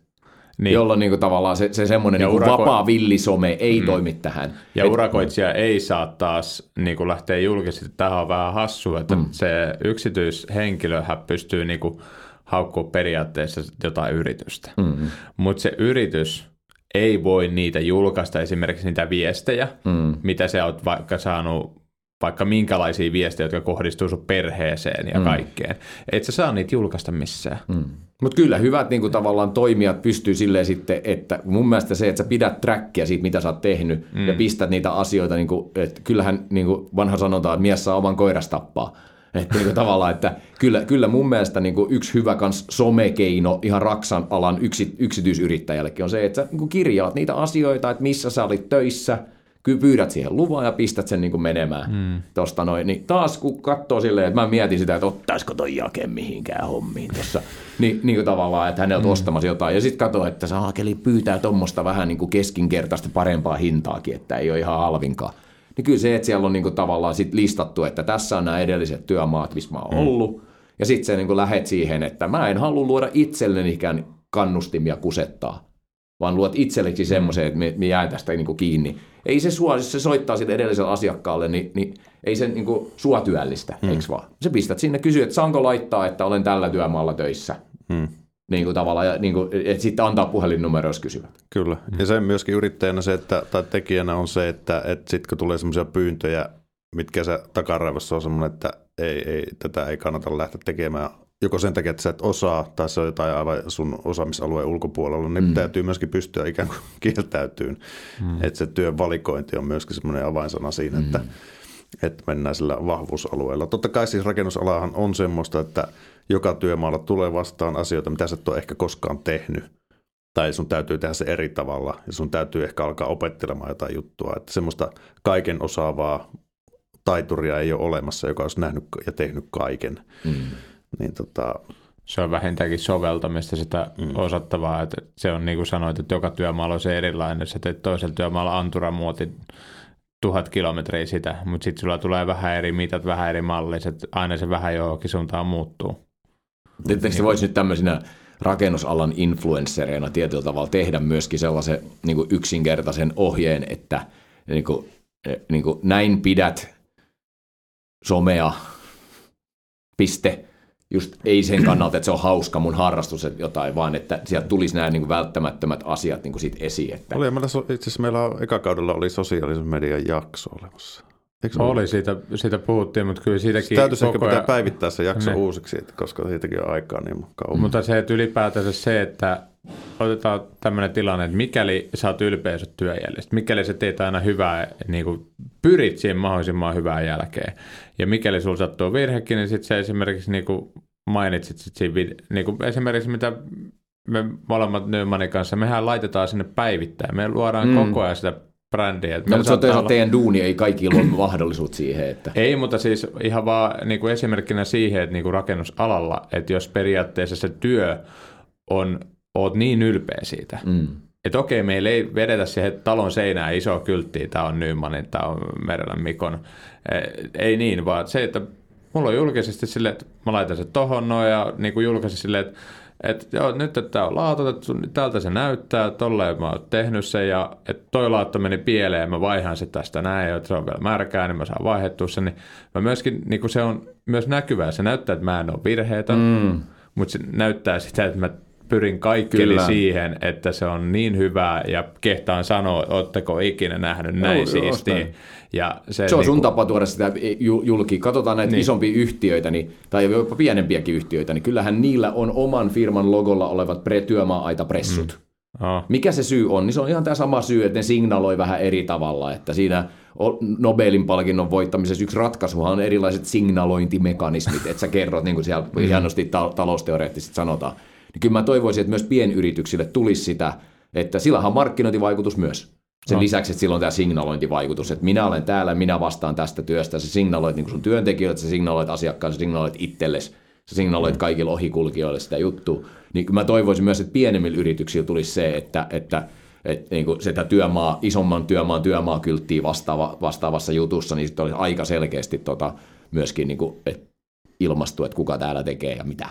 Niin. Jolloin niin kuin, tavallaan se, se semmoinen niin urako... vapaa villisome ei mm. toimi tähän. Ja et... urakoitsija ei saa taas niin kuin lähteä julkisesti. Tähän on vähän hassua, että mm. se yksityishenkilöhän pystyy niin kuin haukkua periaatteessa jotain yritystä. Mm. Mutta se yritys ei voi niitä julkaista, esimerkiksi niitä viestejä, mm. mitä sä oot vaikka saanut, vaikka minkälaisia viestejä, jotka kohdistuu sun perheeseen ja mm. kaikkeen. Et sä saa niitä julkaista missään. Mm. Mutta kyllä hyvät niinku, tavallaan toimijat pystyy silleen sitten, että mun mielestä se, että sä pidät trackia siitä, mitä sä oot tehnyt mm. ja pistät niitä asioita, niinku, että kyllähän niinku vanha sanotaan, että mies saa oman koiras tappaa. Että niinku, tavallaan, että kyllä, kyllä mun mielestä niinku, yksi hyvä kans somekeino ihan raksan alan yksi, yksityisyrittäjällekin on se, että sä niinku, kirjaat niitä asioita, että missä sä olit töissä, kyllä pyydät siihen luvan ja pistät sen niinku menemään. Mm. Tosta noin, niin taas kun katsoo silleen, että mä mietin sitä, että ottaisiko toi jake mihinkään hommiin tuossa, niin, niin kuin tavallaan, että hänellä on mm. ostamassa jotain. Ja sitten katsoo, että saakeli pyytää tuommoista vähän niinku keskinkertaista parempaa hintaakin, että ei ole ihan halvinkaan. Niin kyllä se, että siellä on niinku tavallaan sit listattu, että tässä on nämä edelliset työmaat, missä mä oon ollut. Mm. Ja sitten sä niinku lähet siihen, että mä en halua luoda itsellenikään kannustimia kusettaa, vaan luot itsellesi semmoisen, että me jää tästä niinku kiinni. Ei se sua, jos se soittaa sitten edelliselle asiakkaalle, niin, niin ei se niinku sua työllistä, mm. eikö vaan? Se pistät sinne, kysyy, että saanko laittaa, että olen tällä työmaalla töissä. Mm. Niin kuin tavallaan, niin kuin, että sitten antaa puhelinnumero, jos kysyvät. Kyllä, mm. ja sen myöskin yrittäjänä se, että, tai tekijänä on se, että, että sitten kun tulee semmoisia pyyntöjä, mitkä se takaraivossa on semmoinen, että ei, ei, tätä ei kannata lähteä tekemään, joko sen takia, että sä et osaa, tai se on jotain aivan sun osaamisalueen ulkopuolella, niin mm. täytyy myöskin pystyä ikään kuin kieltäytyyn. Mm. Että se työn valikointi on myöskin semmoinen avainsana siinä, mm. että, että mennään sillä vahvuusalueella. Totta kai siis rakennusalahan on semmoista, että joka työmaalla tulee vastaan asioita, mitä sä et ole ehkä koskaan tehnyt. Tai sun täytyy tehdä se eri tavalla, ja sun täytyy ehkä alkaa opettelemaan jotain juttua. Että semmoista kaiken osaavaa taituria ei ole olemassa, joka olisi nähnyt ja tehnyt kaiken. Mm. Niin tota... Se on vähintäänkin soveltamista sitä mm. osattavaa, että se on niin kuin sanoit, että joka työmaalla on se erilainen. Sä teet toisella työmaalla anturamuotin tuhat kilometriä sitä, mutta sitten sulla tulee vähän eri mitat, vähän eri malliset, aina se vähän johonkin suuntaan muuttuu. Tietysti niin. Voisi nyt tämmöisenä rakennusalan influenssereina tietyllä tavalla tehdä myöskin sellaisen niin kuin yksinkertaisen ohjeen, että niin kuin, niin kuin näin pidät somea, piste. Just ei sen kannalta, että se on hauska mun harrastus että jotain, vaan että sieltä tulisi nämä niin välttämättömät asiat niin siitä esiin. Että... Oli, itse asiassa meillä on, eka kaudella oli sosiaalisen median jakso olemassa. Eikö oli, ollut? Siitä, siitä puhuttiin, mutta kyllä siitäkin... Täytyisi ehkä pitää päivittää se jakso ne. Uusiksi, koska siitäkin on aikaa niin kauan. Mutta se, että ylipäätänsä se, että otetaan tämmöinen tilanne, että mikäli sä oot ylpeä sut työjäljestä, mikäli sä teet aina hyvää, niin kuin pyrit siihen mahdollisimman hyvään jälkeen, ja mikäli sulla sattuu virhekin, niin sitten sä esimerkiksi niin kuin mainitsit sit siinä, niin kuin esimerkiksi mitä me molemmat Nyymanin kanssa, mehän laitetaan sinne päivittäin, me luodaan mm. koko ajan sitä brändiä. No, mutta se on olla... teidän duuni, ei kaikilla ole mahdollisuut siihen. Että... Ei, mutta siis ihan vaan niin kuin esimerkkinä siihen, että niin kuin rakennusalalla, että jos periaatteessa se työ on... Oot niin ylpeä siitä. Mm. Että okei, meillä ei vedetä siihen talon seinään isoa kylttiä, tämä on Nyymanin, tämä on Merelän Mikon. Ei niin, vaan se, että mulla on julkisesti silleen, että mä laitan se tohon noin ja niin kuin julkaisin silleen, että että joo, nyt että tämä on laatotettu, niin tältä se näyttää, tolleen mä oon tehnyt sen ja että toi laatto meni pieleen ja mä vaihan se tästä näin, ja että se on vielä märkää, niin mä saan vaihdettua sen. Niin mä myöskin, niin kun se on myös näkyvää, se näyttää, että mä en ole virheitä, mm. mutta se näyttää sitä, että mä pyrin kaikkeni siihen, että se on niin hyvää ja kehtaan sanoa, että ootteko ikinä nähnyt näin no, siistiä. Ja se, se on niin sun kun... tapa tuoda sitä julki. Katsotaan näitä niin. isompia yhtiöitä niin, tai jopa pienempiäkin yhtiöitä, niin kyllähän niillä on oman firman logolla olevat pre- työmaa-aitapressut. Mm. Oh. Mikä se syy on? Niin se on ihan tämä sama syy, että ne signaloi vähän eri tavalla. Että siinä Nobelin palkinnon voittamisessa yksi ratkaisuhan on erilaiset signalointimekanismit, että sä kerrot, niin kuin siellä hienosti ta- talousteoreettisesti sanotaan. Kyllä mä toivoisin, että myös pienyrityksille tulisi sitä, että sillähän on markkinointivaikutus myös. Sen no. lisäksi, että sillä on tämä signalointivaikutus, että minä olen täällä, minä vastaan tästä työstä. Sä signaloit niin sun työntekijöille, sä signaloit asiakkaan, sä signaloit itsellesi, sä signaloit kaikille ohikulkijoille sitä juttua. Niin mä toivoisin myös, että pienemmillä yrityksillä tulisi se, että, että, että niin sitä työmaa, isomman työmaan työmaakylttiä vastaava, vastaavassa jutussa, niin sitten olisi aika selkeästi tota, myöskin niin kuin, et ilmastu, että kuka täällä tekee ja mitä.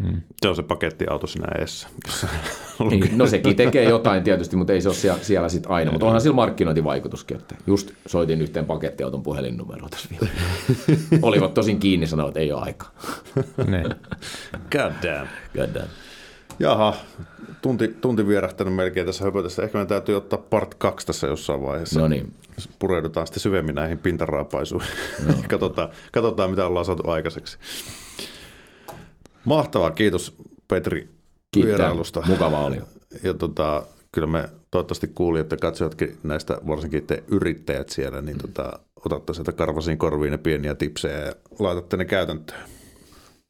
Mm. Se on se pakettiauto siinä edessä. No sekin tekee jotain tietysti, mutta ei se ole siellä, siellä sitten aina. Mutta onhan sillä markkinointivaikutuskin. Että just soitin yhteen pakettiauton puhelinnumeroa tässä vielä. Olivat tosin kiinni, sanoivat, että ei ole aikaa. God damn. God damn. Jaha, tunti, tunti vierähtänyt melkein tässä höpötessä. Ehkä me täytyy ottaa part kaksi tässä jossain vaiheessa. No niin. Pureudutaan sitten syvemmin näihin pintaraapaisuihin. No. Katsotaan, katsotaan, mitä ollaan saatu aikaiseksi. Mahtavaa, kiitos Petri Kiittää. Vierailusta. Mukavaa oli. Ja tota, kyllä me toivottavasti kuulijat ja katsojatkin näistä, varsinkin te yrittäjät siellä, niin tota, otatte sieltä karvasiin korviin ne pieniä tipsejä ja laitatte ne käytäntöön.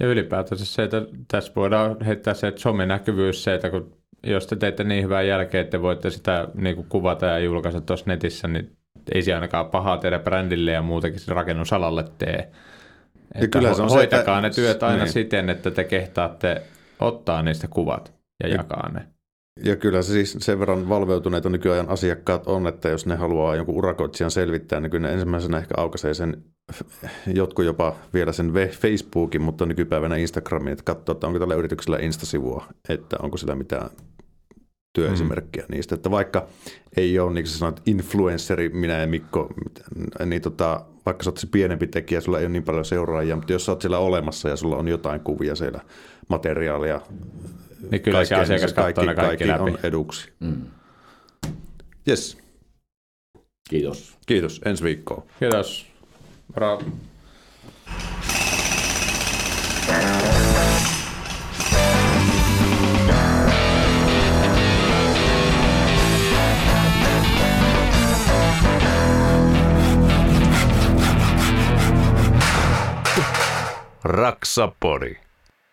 Ja ylipäätänsä se, että tässä voidaan heittää se somenäkyvyys, se, että kun, jos te teette niin hyvää jälkeä, että voitte sitä niin kuin kuvata ja julkaista tuossa netissä, niin ei se ainakaan pahaa teidän brändille ja muutenkin se rakennusalalle tee. Että ho- on hoitakaa se, ne työt aina niin. siten, että te kehtaatte ottaa niistä kuvat ja, ja jakaa ne. Ja kyllä se siis sen verran valveutuneita nykyajan asiakkaat on, että jos ne haluaa jonkun urakoitsijan selvittää, niin kyllä ne ensimmäisenä ehkä aukaisee sen, jotkut jopa vielä sen Facebookin, mutta nykypäivänä Instagramin, että katsoo, että onko tällä yrityksellä Insta-sivua, että onko sillä mitään työesimerkkiä mm. niistä. Että vaikka ei ole, niin kuin sä sanoit, influensseri, minä ja Mikko, niin tota... vaikka sä oot se pienempi tekijä, sulla ei ole niin paljon seuraajia, mutta jos sä oot siellä olemassa ja sulla on jotain kuvia siellä, materiaalia, niin kyllä kaikkeen, se asiakas katsoo kaikki, kaikki, kaikki on eduksi. Mm. Yes. Kiitos. Kiitos. Ensi viikkoon. Kiitos. Bravo. Raksapori.